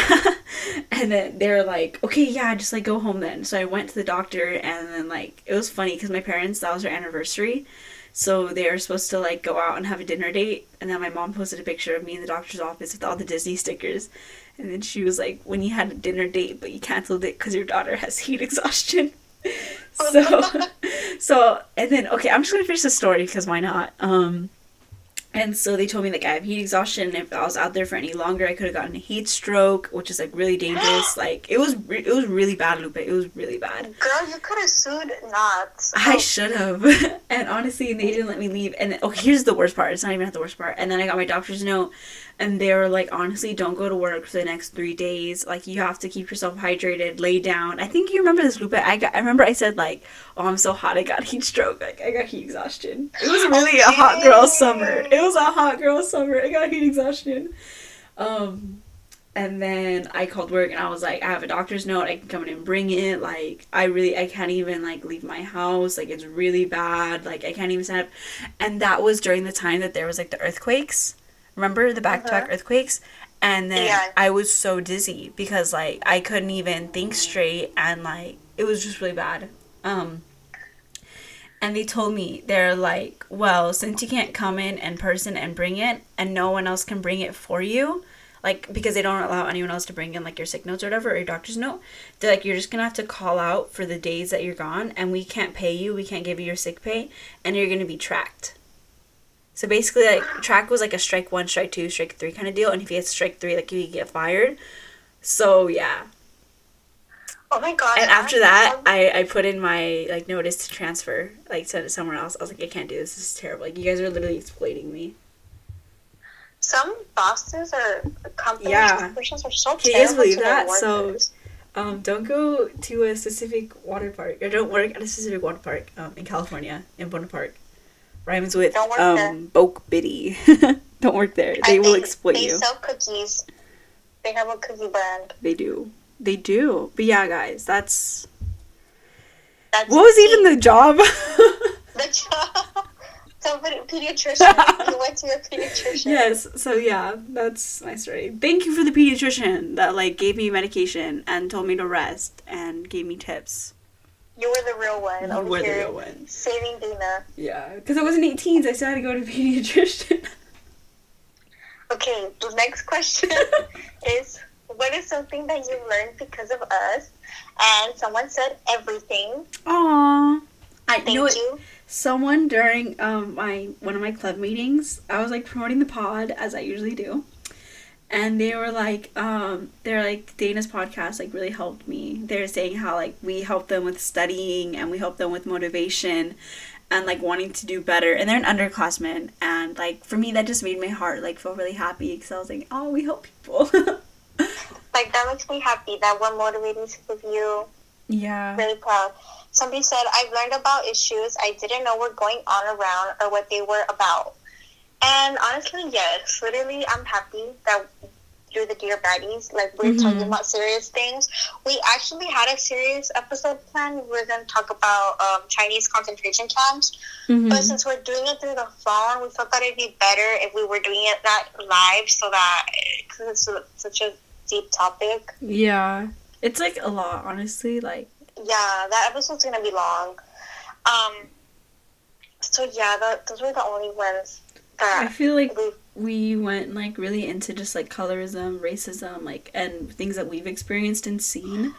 And then they're like, okay, yeah, just, like, go home then. So I went to the doctor, and then, like, it was funny, because my parents, that was their anniversary. So they were supposed to like go out and have a dinner date, and then my mom posted a picture of me in the doctor's office with all the Disney stickers, and then she was like, when you had a dinner date but you canceled it because your daughter has heat exhaustion. So and then okay, I'm just gonna finish the story because why not. And so they told me, like, I have heat exhaustion, and if I was out there for any longer, I could have gotten a heat stroke, which is, like, really dangerous. Like, it was really bad, Lupe. It was really bad. Girl, you could have sued Knots. So. I should have. And honestly, they didn't let me leave. And, okay, here's the worst part. It's not even the worst part. And then I got my doctor's note, and they were like, honestly, don't go to work for the next 3 days. Like, you have to keep yourself hydrated, lay down. I think you remember this, Lupe. I remember I said, like, oh, I'm so hot, I got heat stroke. Like, I got heat exhaustion. It was really a hot girl summer. It was a hot girl summer. I got heat exhaustion. And then I called work and I was like, I have a doctor's note. I can come in and bring it. Like, I can't even, like, leave my house. Like, it's really bad. Like, I can't even stand up. And that was during the time that there was, like, the earthquakes. Remember the back-to-back earthquakes? And then I was so dizzy because, like, I couldn't even think straight. And, like, it was just really bad. And they told me, they're like, well, since you can't come in person and bring it, and no one else can bring it for you, like, because they don't allow anyone else to bring in, like, your sick notes or whatever, or your doctor's note, they're like, you're just going to have to call out for the days that you're gone, and we can't pay you, we can't give you your sick pay, and you're going to be tracked. So basically, like, track was, like, a strike one, strike two, strike three kind of deal, and if you had strike three, like, you could get fired. So, yeah. Oh my gosh. And after that, I put in my, like, notice to transfer, like, send it somewhere else. I was like, I can't do this. This is terrible. Like, you guys are literally exploiting me. Some bosses or companies are so terrible. Can you guys believe that? So, don't go to a specific water park, or don't work at a specific water park in California, in Buena Park. Rhymes with Boke Bitty. Don't work there. They will exploit you. They sell cookies. They have a cookie brand. They do. But yeah, guys, that's what was even the job? Somebody, pediatrician. You went to your pediatrician. Yes. So yeah, that's my story. Thank you for the pediatrician that, like, gave me medication and told me to rest and gave me tips. You were the real one. You were the real one. Saving Dina. Yeah, because I wasn't 18, so I still had to go to a pediatrician. Okay, the next question is, what is something that you learned because of us? And someone said everything. Aww. Thank you. Someone during one of my club meetings, I was, like, promoting the pod, as I usually do. And they were like, Dana's podcast, like, really helped me. They're saying how, like, we help them with studying and we help them with motivation and, like, wanting to do better. And they're an underclassman. And, like, for me, that just made my heart, like, feel really happy because I was like, oh, we help people. Like, that makes me happy that we're motivating some of you. Yeah. Really proud. Somebody said, I've learned about issues I didn't know were going on around or what they were about. And honestly, yes, literally, I'm happy that through the Dear Baddies, like, we're talking about serious things. We actually had a serious episode planned. We're going to talk about Chinese concentration camps. Mm-hmm. But since we're doing it through the phone, we thought that it'd be better if we were doing it that live, so that, because it's such a deep topic. Yeah. It's, like, a lot, honestly. Like, yeah, that episode's going to be long. So, yeah, those were the only ones. I feel like we went, like, really into just, like, colorism, racism, like, and things that we've experienced and seen.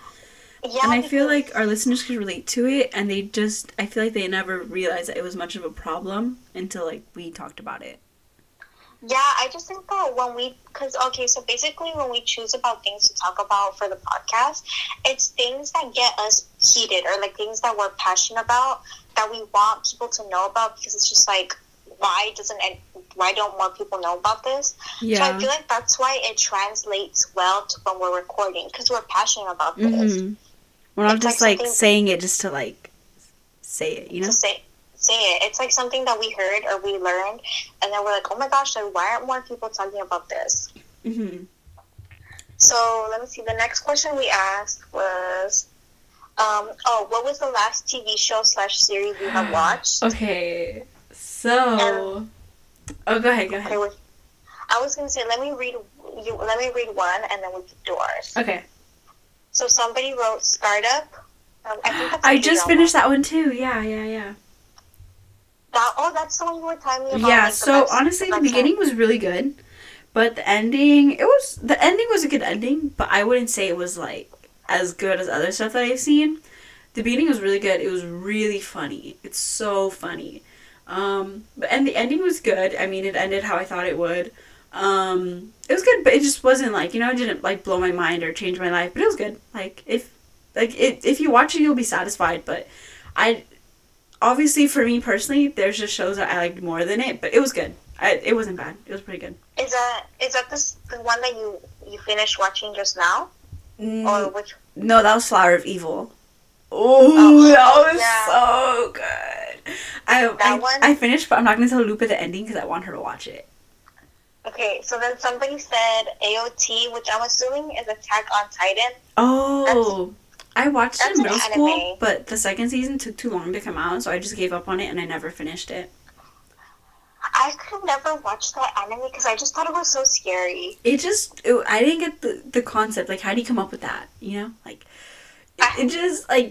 Yeah, and I feel like our listeners could relate to it, and I feel like they never realized that it was much of a problem until, like, we talked about it. Yeah, I just think that when we choose about things to talk about for the podcast, it's things that get us heated, or, like, things that we're passionate about that we want people to know about, because it's just, like, why don't more people know about this? Yeah. So I feel like that's why it translates well to when we're recording, because we're passionate about this. Mm-hmm. We're not just like saying it just to like say it, you know? Say it. It's like something that we heard or we learned, and then we're like, oh my gosh, like, why aren't more people talking about this? Mm-hmm. So let me see. The next question we asked was, what was the last TV show /series you have watched? Okay. So, go ahead. I was gonna say, let me read one, and then we can do ours. Okay. So somebody wrote Startup. I think that's I just finished that one too. Yeah. That's the one you were telling me about. Yeah, so honestly, the beginning was really good, but the ending, the ending was a good ending, but I wouldn't say it was, like, as good as other stuff that I've seen. The beginning was really good. It was really funny. It's so funny. And the ending was good. I mean, it ended how I thought it would. It was good, but it just wasn't, like, you know, it didn't, like, blow my mind or change my life, but it was good. Like, if you watch it, you'll be satisfied, but obviously, for me personally, there's just shows that I liked more than it, but it was good. It wasn't bad. It was pretty good. Is that the one that you finished watching just now? Or which? No, that was Flower of Evil. That was so good. I finished, but I'm not going to tell Lupa the ending because I want her to watch it. Okay, so then somebody said AOT, which I'm assuming is Attack on Titan. Oh. I watched it in middle school, but the second season took too long to come out, so I just gave up on it and I never finished it. I could never watch that anime because I just thought it was so scary. I didn't get the concept. Like, how do you come up with that, you know? Like,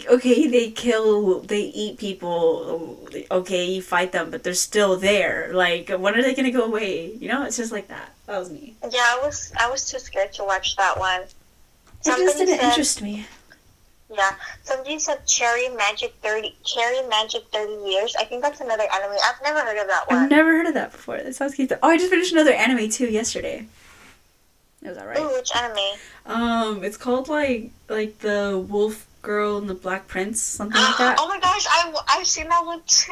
okay, they kill, they eat people, okay, you fight them, but they're still there. Like, when are they going to go away? You know, it's just like that. That was me. Yeah, I was too scared to watch that one. It just didn't interest me. Yeah, somebody said Cherry Magic 30 Years. I think that's another anime. I've never heard of that one. I've never heard of that before. That sounds cute. I just finished another anime, too, yesterday. Is that right? Ooh, which anime? It's called, like the Wolf Girl and the Black Prince, something like that. Oh my gosh, I've seen that one, too.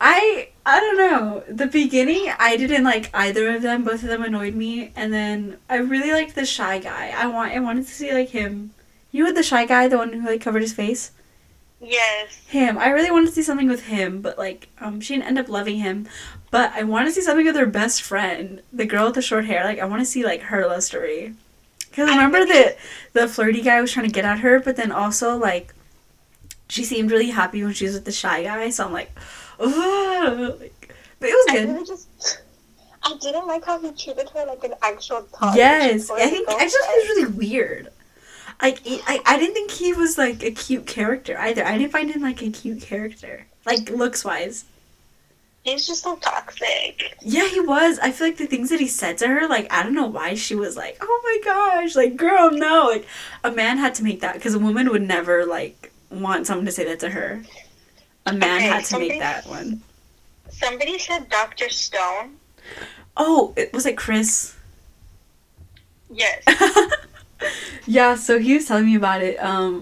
I don't know. The beginning, I didn't like either of them. Both of them annoyed me. And then I really liked the shy guy. I wanted to see, like, him. You know the shy guy, the one who, like, covered his face? Yes. Him. I really wanted to see something with him, but, like, she didn't end up loving him. But I want to see something with her best friend, the girl with the short hair. Like, I want to see, like, her love story. Because I remember the flirty guy was trying to get at her, but then also, like, she seemed really happy when she was with the shy guy. So I'm like, oh. But it was good. I didn't like how he treated her like an actual dog. Yes. I just think it was really weird. Like, I didn't think he was, like, a cute character either. I didn't find him, like, a cute character. Like, looks-wise. He's just so toxic. Yeah, he was. I feel like the things that he said to her, like, I don't know why she was like, oh my gosh, like, girl, no. Like, a man had to make that, because a woman would never, like, want someone to say that to her. A man had to make that one. Somebody said Dr. Stone. Oh, was it Chris? Yes. Yeah, so he was telling me about it. I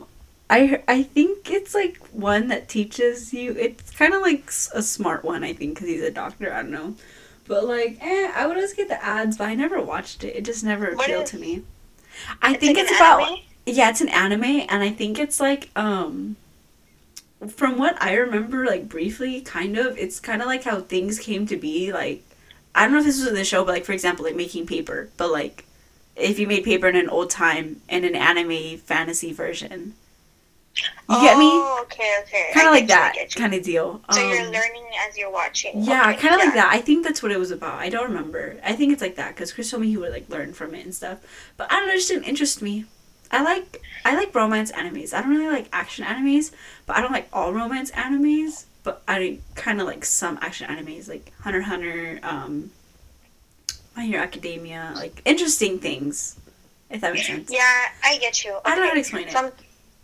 think it's, like, one that teaches you. It's kind of, like, a smart one, I think, because he's a doctor. I don't know. But, like, I would always get the ads, but I never watched it. It just never appealed to me. I think it's about... Anime? Yeah, it's an anime, and I think it's, like, from what I remember, like, briefly, kind of, it's kind of like how things came to be, like... I don't know if this was in the show, but, like, for example, like, making paper. But, like... if you made paper in an old time in an anime fantasy version. You get me? Oh, okay. Kind of like that kind of deal. So you're learning as you're watching. Yeah, kind of like that. I think that's what it was about. I don't remember. I think it's like that because Chris told me he would, like, learn from it and stuff. But I don't know, it just didn't interest me. I like romance animes. I don't really like action animes, but I don't like all romance animes. But I kind of like some action animes, like Hunter Hunter, My Hero Academia, like, interesting things, if that makes sense. Yeah, I get you. Okay. I don't know how to explain it.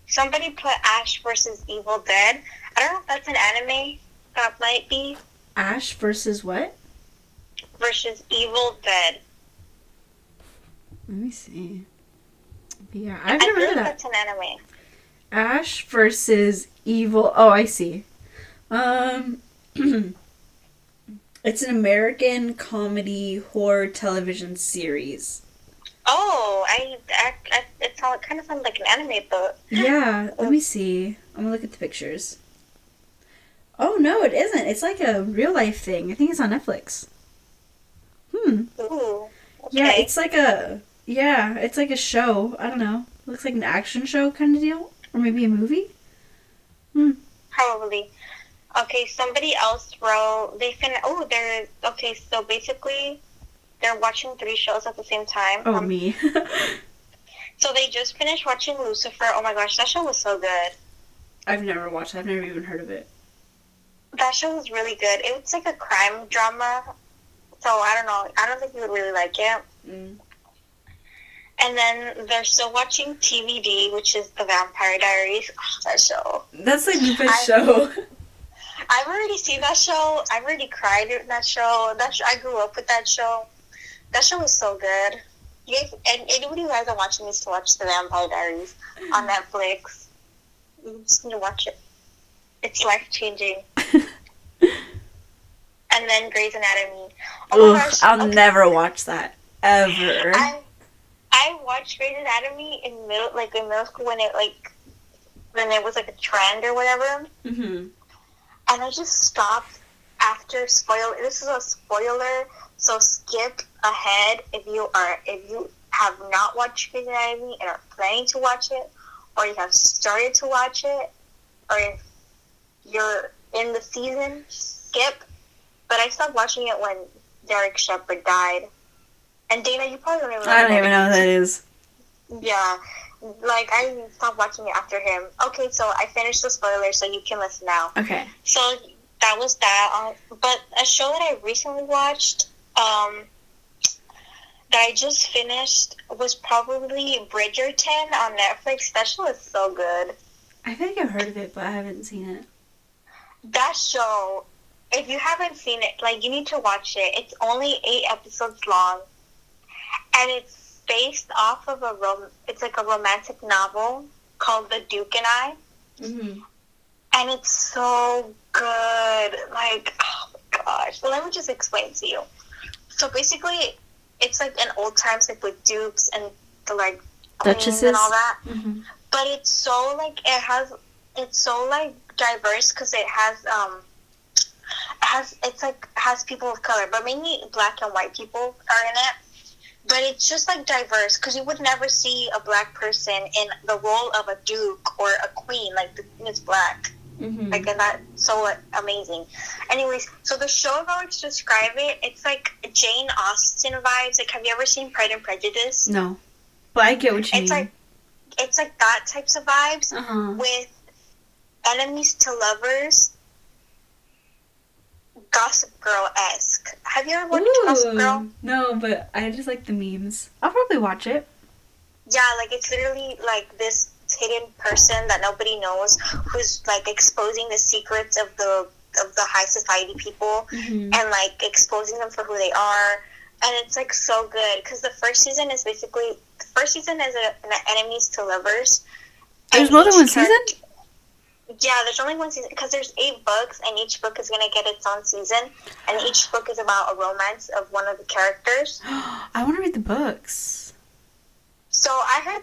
Somebody put Ash versus Evil Dead. I don't know if that's an anime. That might be. Ash versus what? Versus Evil Dead. Let me see. Yeah, I've never heard of that. I think that's an anime. Ash versus Evil... Oh, I see. It's an American comedy horror television series. Oh, it kind of sounds like an anime, but... Yeah, let me see. I'm going to look at the pictures. Oh, no, it isn't. It's like a real-life thing. I think it's on Netflix. Ooh, okay. Yeah, it's like a show. I don't know. Looks like an action show kind of deal. Or maybe a movie? Probably. Okay, somebody else wrote, so basically, they're watching 3 shows at the same time. Oh, me. So they just finished watching Lucifer. Oh my gosh, that show was so good. I've never watched it. I've never even heard of it. That show was really good. It was like a crime drama, so I don't know. I don't think you would really like it. Mm. And then they're still watching TVD, which is The Vampire Diaries. Oh, that show. That's like the best show. I've already seen that show. I've already cried at that show. I grew up with that show. That show was so good. And anybody who hasn't watched needs to watch The Vampire Diaries on Netflix. You just need to watch it. It's life-changing. And then Grey's Anatomy. Oh, my gosh. I'll never watch that. Ever. I watched Grey's Anatomy in middle school when it was a trend or whatever. Mm-hmm. And I just stopped after spoiler. This is a spoiler, so skip ahead if you have not watched Grey's Anatomy and are planning to watch it, or you have started to watch it, or if you're in the season, skip. But I stopped watching it when Derek Shepherd died. And Dana, you probably don't even know. I don't even know who that is. Yeah. Like, I stopped watching it after him. Okay, so I finished the spoiler, so you can listen now. Okay. So, that was that. But a show that I recently watched, that I just finished, was probably Bridgerton on Netflix. That show is so good. I think I've heard of it, but I haven't seen it. That show, if you haven't seen it, like, you need to watch it. It's only 8 episodes long. And it's based off of a romantic novel called The Duke and I. Mm-hmm. And it's so good. Like, oh my gosh. Well, let me just explain to you. So basically, it's like an old times, like with dukes and the like duchesses and all that. Mm-hmm. But it's so like diverse because it has has people of color, but mainly black and white people are in it. But it's just, like, diverse, because you would never see a black person in the role of a duke or a queen. Like, the queen is black. Mm-hmm. Like, and that's so amazing. Anyways, so the show, if I were to describe it, it's, like, Jane Austen vibes. Like, have you ever seen Pride and Prejudice? No. But I get what you mean. It's, like, that types of vibes with enemies to lovers. Gossip Girl-esque. Have you ever watched Gossip Girl? No, but I just like the memes. I'll probably watch it. Yeah, like, it's literally, like, this hidden person that nobody knows who's, like, exposing the secrets of the high society people, mm-hmm. and, like, exposing them for who they are. And it's, like, so good, because the first season is an enemies to lovers. There's more than one season? Yeah, there's only one season, because there's 8 books, and each book is going to get its own season, and each book is about a romance of one of the characters. I want to read the books. So, I heard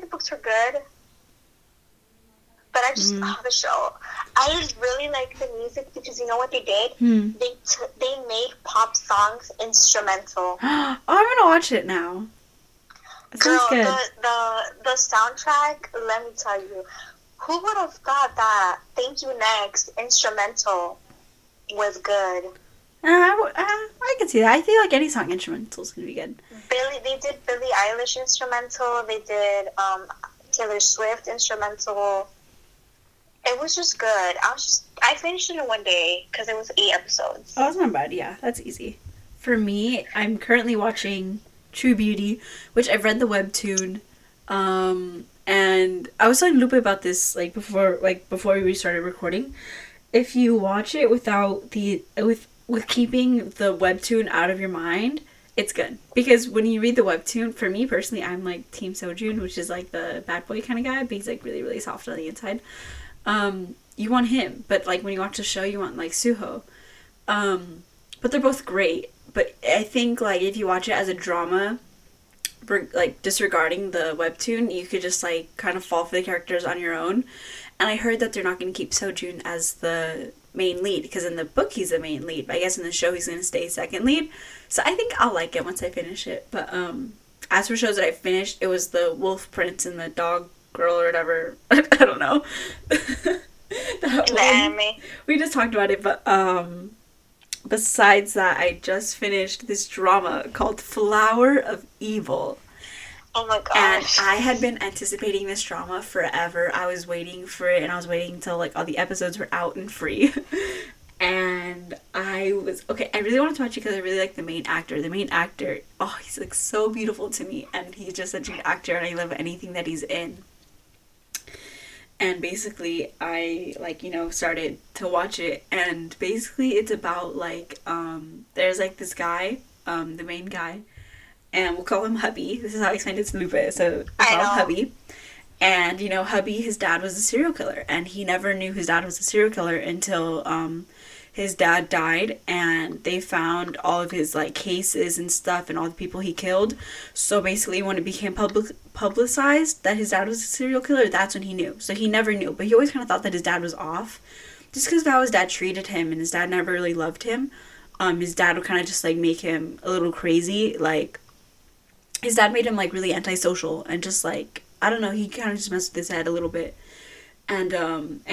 the books were good, but I just the show. I just really like the music, because you know what they did? Mm. They made pop songs instrumental. Oh, I'm going to watch it now. Girl, good. The soundtrack, let me tell you. Who would have thought that Thank You Next instrumental was good? I can see that. I feel like any song instrumental is going to be good. They did Billie Eilish instrumental. They did Taylor Swift instrumental. It was just good. I finished it in one day because it was 8 episodes. Oh, that's not bad. Yeah, that's easy. For me, I'm currently watching True Beauty, which I've read the webtoon. And I was telling Lupe about this, like, before we started recording. If you watch it with keeping the webtoon out of your mind, it's good. Because when you read the webtoon, for me personally, I'm, like, Team Sojun, which is, like, the bad boy kind of guy. But he's, like, really, really soft on the inside. You want him. But, like, when you watch the show, you want, like, Suho. But they're both great. But I think, like, if you watch it as a drama, like, disregarding the webtoon, you could just, like, kind of fall for the characters on your own. And I heard that they're not going to keep Sojun as the main lead, because in the book he's the main lead, but I guess in the show he's going to stay second lead. So I think I'll like it once I finish it. But as for shows that I finished, it was the Wolf Prince and the Dog Girl or whatever. I don't know. The anime. We just talked about it, but besides that, I just finished this drama called Flower of Evil. Oh my gosh. And I had been anticipating this drama forever. I was waiting for it, and I was waiting until, like, all the episodes were out and free. And I was, okay, I really wanted to watch it because I really like the main actor. The main actor, oh, he's, like, so beautiful to me, and he's just such an actor, and I love anything that he's in. And basically, I, like, you know, started to watch it, and basically it's about, like, there's, like, this guy, the main guy, and we'll call him Hubby. This is how I explained it to Lupa, so we'll call him Hubby. And, you know, Hubby, his dad was a serial killer, and he never knew his dad was a serial killer until, his dad died, and they found all of his, like, cases and stuff and all the people he killed. So basically, when it became publicized that his dad was a serial killer, that's when he knew. So he never knew, but he always kind of thought that his dad was off, just because of how his dad treated him, and his dad never really loved him. His dad would kind of just, like, make him a little crazy. Like, his dad made him, like, really antisocial, and just, like, I don't know, he kind of just messed with his head a little bit. And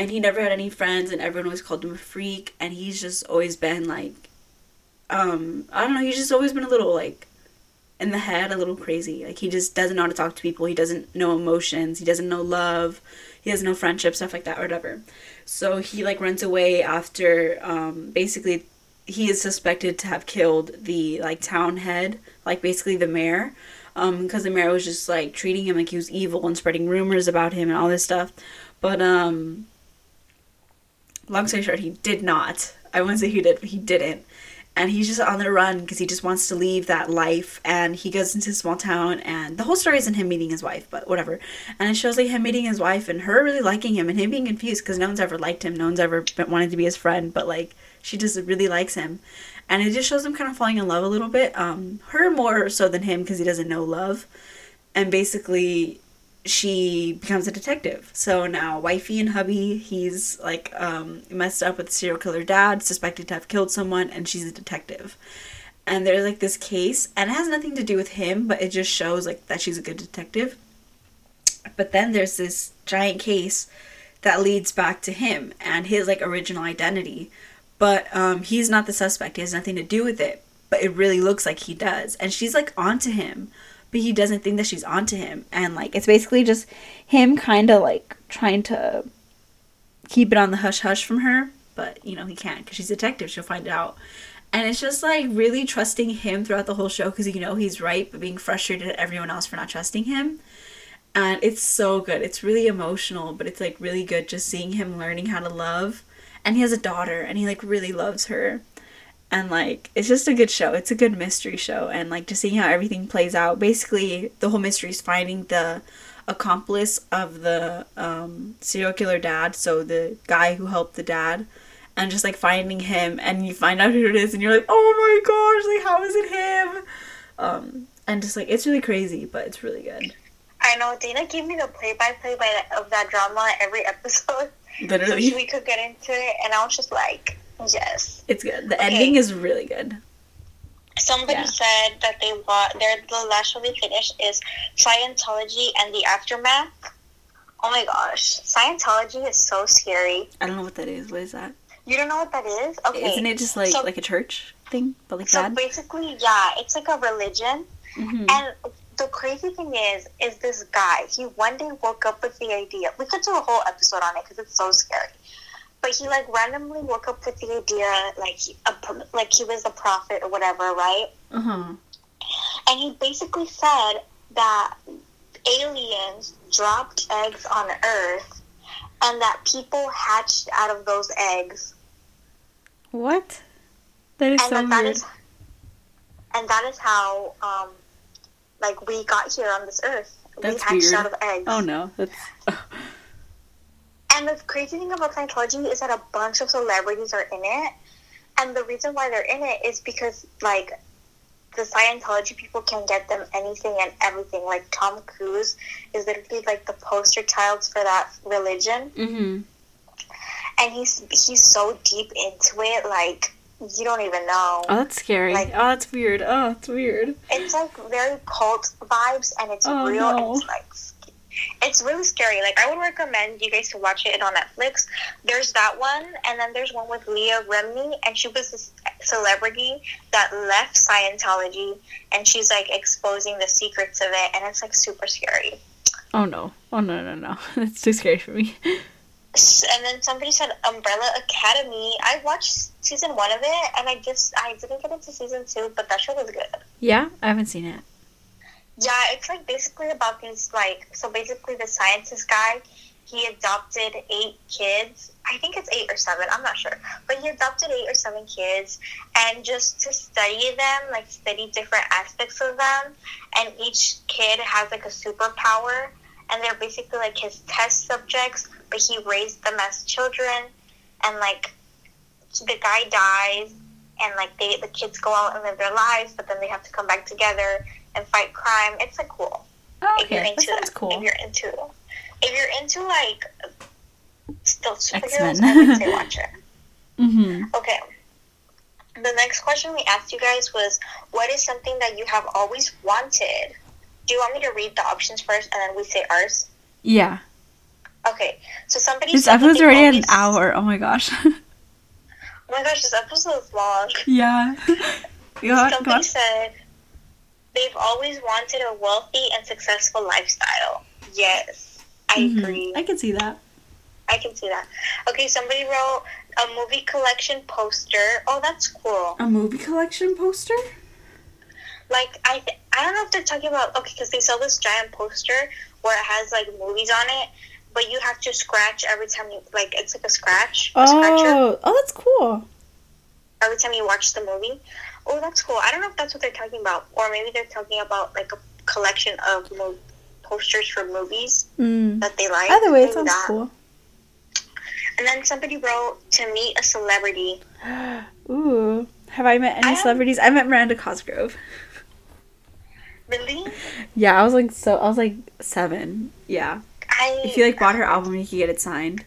he never had any friends, and everyone always called him a freak, and he's just always been, like, I don't know, he's just always been a little, like, in the head, a little crazy. Like, he just doesn't know how to talk to people, he doesn't know emotions, he doesn't know love, he doesn't know friendship, stuff like that, or whatever. So he, like, runs away after, basically, he is suspected to have killed the, like, town head, like, basically the mayor, because the mayor was just, like, treating him like he was evil and spreading rumors about him and all this stuff. But, long story short, he did not. I wouldn't say he did, but he didn't. And he's just on the run because he just wants to leave that life. And he goes into a small town, and the whole story isn't him meeting his wife, but whatever. And it shows, like, him meeting his wife and her really liking him and him being confused because no one's ever liked him. No one's ever wanted to be his friend, but, like, she just really likes him. And it just shows him kind of falling in love a little bit. Her more so than him because he doesn't know love. And basically, she becomes a detective. So now wifey and hubby, he's, like, messed up with the serial killer dad, suspected to have killed someone, and she's a detective. And there's, like, this case, and it has nothing to do with him, but it just shows, like, that she's a good detective. But then there's this giant case that leads back to him and his, like, original identity. But he's not the suspect. He has nothing to do with it, but it really looks like he does. And she's, like, onto him, but he doesn't think that she's onto him. And, like, it's basically just him kind of, like, trying to keep it on the hush-hush from her. But, you know, he can't because she's a detective. She'll find out. And it's just, like, really trusting him throughout the whole show because, you know, he's right, but being frustrated at everyone else for not trusting him. And it's so good. It's really emotional, but it's, like, really good just seeing him learning how to love. And he has a daughter, and he, like, really loves her. And, like, it's just a good show. It's a good mystery show. And, like, just seeing how everything plays out. Basically, the whole mystery is finding the accomplice of the serial killer dad. So the guy who helped the dad. And just, like, finding him. And you find out who it is. And you're like, oh, my gosh. Like, how is it him? And just, like, it's really crazy. But it's really good. I know. Dana gave me the play-by-play of that drama every episode. Literally. So we could get into it. And I was just like, yes, it's good. The ending is really good. Somebody said that they the last show they finished is Scientology and the Aftermath. Oh my gosh, Scientology is so scary. I don't know what that is. What is that? You don't know what that is? Okay, isn't it just like so, like a church thing, but like so bad? Basically, yeah, it's like a religion. Mm-hmm. And the crazy thing is this guy? He one day woke up with the idea. We could do a whole episode on it because it's so scary. But he, like, randomly woke up with the idea, like he was a prophet or whatever, right? Uh-huh. And he basically said that aliens dropped eggs on Earth and that people hatched out of those eggs. What? That is so weird. And that is how, like, we got here on this Earth. That's weird. We hatched out of eggs. Oh, no. That's... And the crazy thing about Scientology is that a bunch of celebrities are in it. And the reason why they're in it is because, like, the Scientology people can get them anything and everything. Like, Tom Cruise is literally, like, the poster child for that religion. Mm-hmm. And he's so deep into it, like, you don't even know. Oh, that's scary. Like, oh, that's weird. Oh, it's weird. It's, like, very cult vibes, and it's real, no. And it's, like... It's really scary. Like, I would recommend you guys to watch it on Netflix. There's that one, and then there's one with Leah Remini, and she was this celebrity that left Scientology, and she's like exposing the secrets of it, and it's like super scary. Oh no. Oh no, no, no. That's too scary for me. And then somebody said Umbrella Academy. I watched season 1 of it, and I didn't get into season 2, but that show was good. Yeah? I haven't seen it. Yeah, it's like basically about these basically the scientist guy, he adopted 8 kids. I think it's 8 or 7, I'm not sure. But he adopted 8 or 7 kids, and just to study them, like study different aspects of them, and each kid has like a superpower, and they're basically like his test subjects, but he raised them as children, and like the guy dies, and like the kids go out and live their lives, but then they have to come back together and fight crime. It's like cool. Oh, okay. If you're into that, cool. If you're into like still superheroes, I would say watch it. Mm-hmm. Okay. The next question we asked you guys was, what is something that you have always wanted? Do you want me to read the options first and then we say ours? Yeah. Okay. So somebody said that they always... This episode's already an hour. Oh my gosh. Oh my gosh, this episode is long. Yeah. Somebody said they've always wanted a wealthy and successful lifestyle. Yes. I agree. I can see that. Okay, somebody wrote a movie collection poster. Oh, that's cool. A movie collection poster? Like, I don't know if they're talking about... Okay, because they sell this giant poster where it has, like, movies on it, but you have to scratch every time you... Like, it's like a scratch. Oh, that's cool. Every time you watch the movie. Oh, that's cool. I don't know if that's what they're talking about. Or maybe they're talking about, like, a collection of posters for movies that they like. Either way, it sounds cool. And then somebody wrote, to meet a celebrity. Ooh. Have I met any celebrities? I met Miranda Cosgrove. Really? Yeah, I was like 7. Yeah. If you like bought her album, you could get it signed.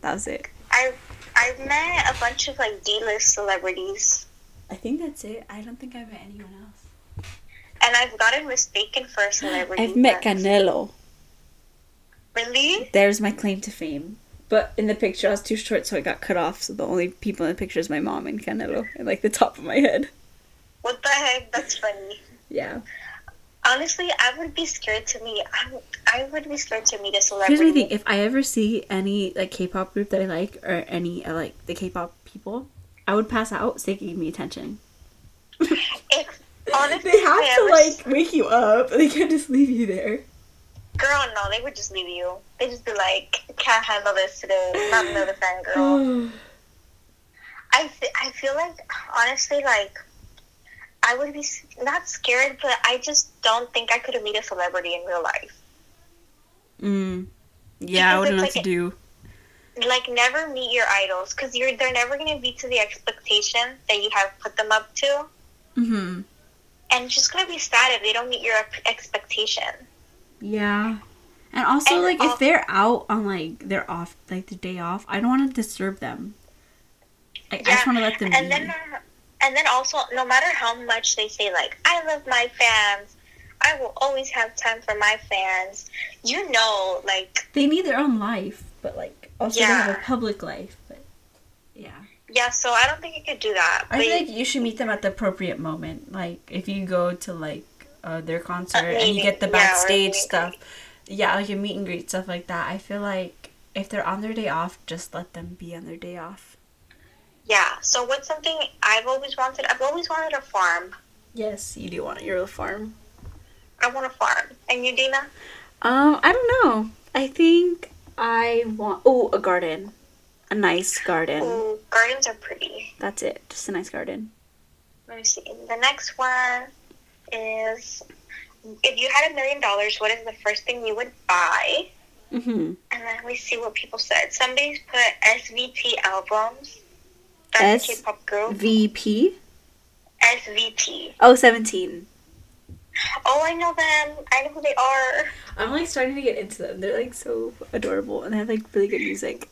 That was it. I've met a bunch of like D-list celebrities. I think that's it. I don't think I've met anyone else. And I've gotten mistaken for a celebrity. I've met Canelo. Really? There's my claim to fame. But in the picture, I was too short, so it got cut off. So the only people in the picture is my mom and Canelo, and like the top of my head. What the heck? That's funny. Yeah. Honestly, I would be scared to meet a celebrity. Here's the thing: if I ever see any like K-pop group that I like, or any like the K-pop people, I would pass out. So they give me attention. Honestly, they have to like wake you up. They can't just leave you there. Girl, no, they would just leave you. They'd just be like, can't handle this today. Not another fan, girl. I feel like, honestly, like, I would be not scared, but I just don't think I could meet a celebrity in real life. Yeah, because I wouldn't know what to do. Like, never meet your idols, because they're never going to be to the expectation that you have put them up to. Mm-hmm. And just going to be sad if they don't meet your expectation. Yeah. And also, and like, if they're out on, like, their off, like, the day off, I don't want to disturb them. I just want to let them be. And then also, no matter how much they say, like, I love my fans, I will always have time for my fans, you know, like... They need their own life, but, like, also they have a public life, but, yeah. Yeah, so I don't think you could do that. I feel like you should meet them at the appropriate moment. Like, if you go to, like, their concert and you get the backstage stuff, like a meet and greet, stuff like that. I feel like if they're on their day off, just let them be on their day off. Yeah. So what's something I've always wanted? I've always wanted a farm. Yes, you do want your own farm. I want a farm. And you, Dina? I don't know. I think I want a garden, a nice garden. Ooh, gardens are pretty. That's it. Just a nice garden. Let me see the next one. Is if you had $1 million, what is the first thing you would buy? Mm-hmm. And then we see what people said. Somebody's put SVT albums. That's a K-pop group. SVT. Oh, 17. Oh, I know them. I know who they are. I'm like starting to get into them. They're like so adorable, and they have like really good music.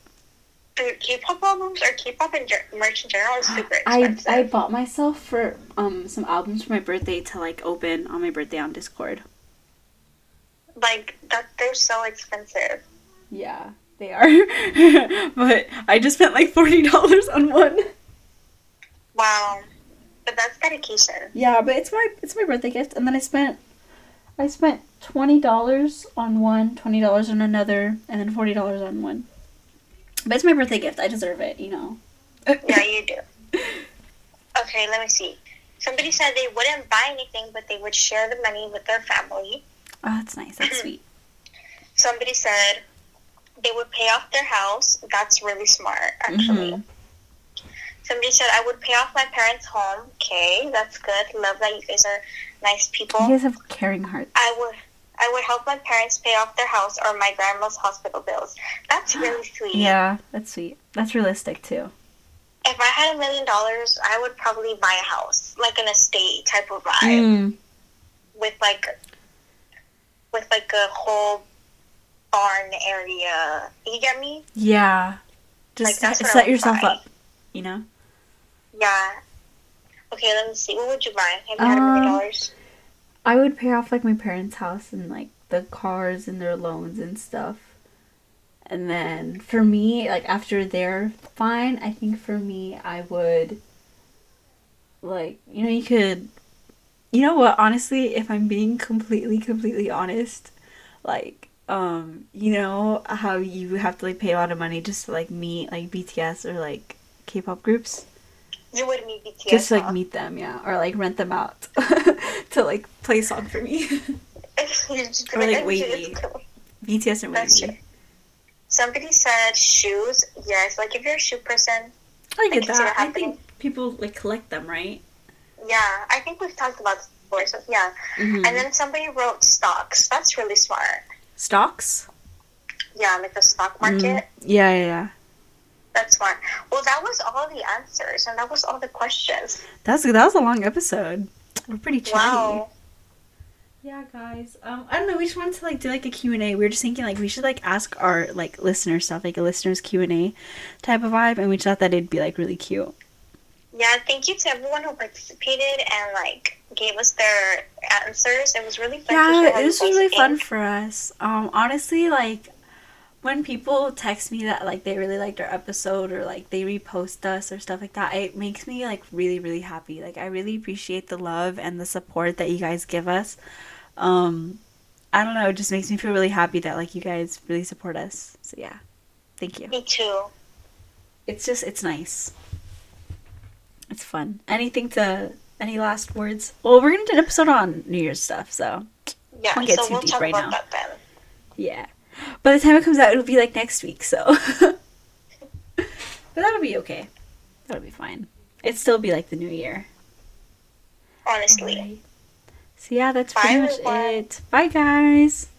The K-pop albums or K-pop and merch in general is super expensive. I bought myself for some albums for my birthday to like open on my birthday on Discord. Like that, they're so expensive. Yeah, they are. But I just spent like $40 on one. Wow, but that's dedication. Yeah, but it's my birthday gift. And then I spent $20 on one, $20 on another, and then $40 on one. But it's my birthday gift. I deserve it, you know. Yeah, you do. Okay, let me see. Somebody said they wouldn't buy anything, but they would share the money with their family. Oh, that's nice. That's sweet. Somebody said they would pay off their house. That's really smart, actually. Mm-hmm. Somebody said, I would pay off my parents' home. Okay, that's good. Love that you guys are nice people. You guys have caring hearts. I would help my parents pay off their house or my grandma's hospital bills. That's really sweet. Yeah, that's sweet. That's realistic, too. If I had $1 million, I would probably buy a house. Like an estate type of vibe. Mm. With a whole barn area. You get me? Yeah. Just like, set yourself up, you know? Yeah. Okay, let me see. What would you buy? Have you had $1 million? I would pay off, like, my parents' house and, like, the cars and their loans and stuff. And then, for me, like, after they're fine, I think for me, I would, like, you know, you could... You know what, honestly, if I'm being completely honest, like, you know how you have to, like, pay a lot of money just to, like, meet, like, BTS or, like, K-pop groups? You would meet BTS. Just to, like, meet them, yeah. Or, like, rent them out to, like, play a song for me. Or, like, Wavy. BTS and Wavy. Somebody said shoes. Yes, like, if you're a shoe person. I get that. I think people, like, collect them, right? Yeah, I think we've talked about this before, so yeah. Mm-hmm. And then somebody wrote stocks. That's really smart. Stocks? Yeah, like the stock market. Yeah. That's smart. Well, that was all the answers, and that was all the questions. That was a long episode. We're pretty chatty. Wow. Yeah, guys. I don't know, we just wanted to, like, do, like, a Q&A. We were just thinking, like, we should, like, ask our, like, listener stuff, like a listener's Q&A type of vibe, and we just thought that it'd be, like, really cute. Yeah, thank you to everyone who participated and, like, gave us their answers. It was really fun. Yeah, it was really fun for us. Honestly, like, when people text me that, like, they really liked our episode or, like, they repost us or stuff like that, it makes me, like, really, really happy. Like, I really appreciate the love and the support that you guys give us. I don't know, it just makes me feel really happy that, like, you guys really support us. So, yeah, thank you. Me too. It's nice. It's fun. Any last words? Well, we're going to do an episode on New Year's stuff, so yeah, won't get so too we'll deep talk right about now. That then. Yeah. By the time it comes out, it'll be like next week, so. But that'll be okay. That'll be fine. It'd still be like the new year. Honestly. Right. So yeah, that's pretty much it. Bye, guys.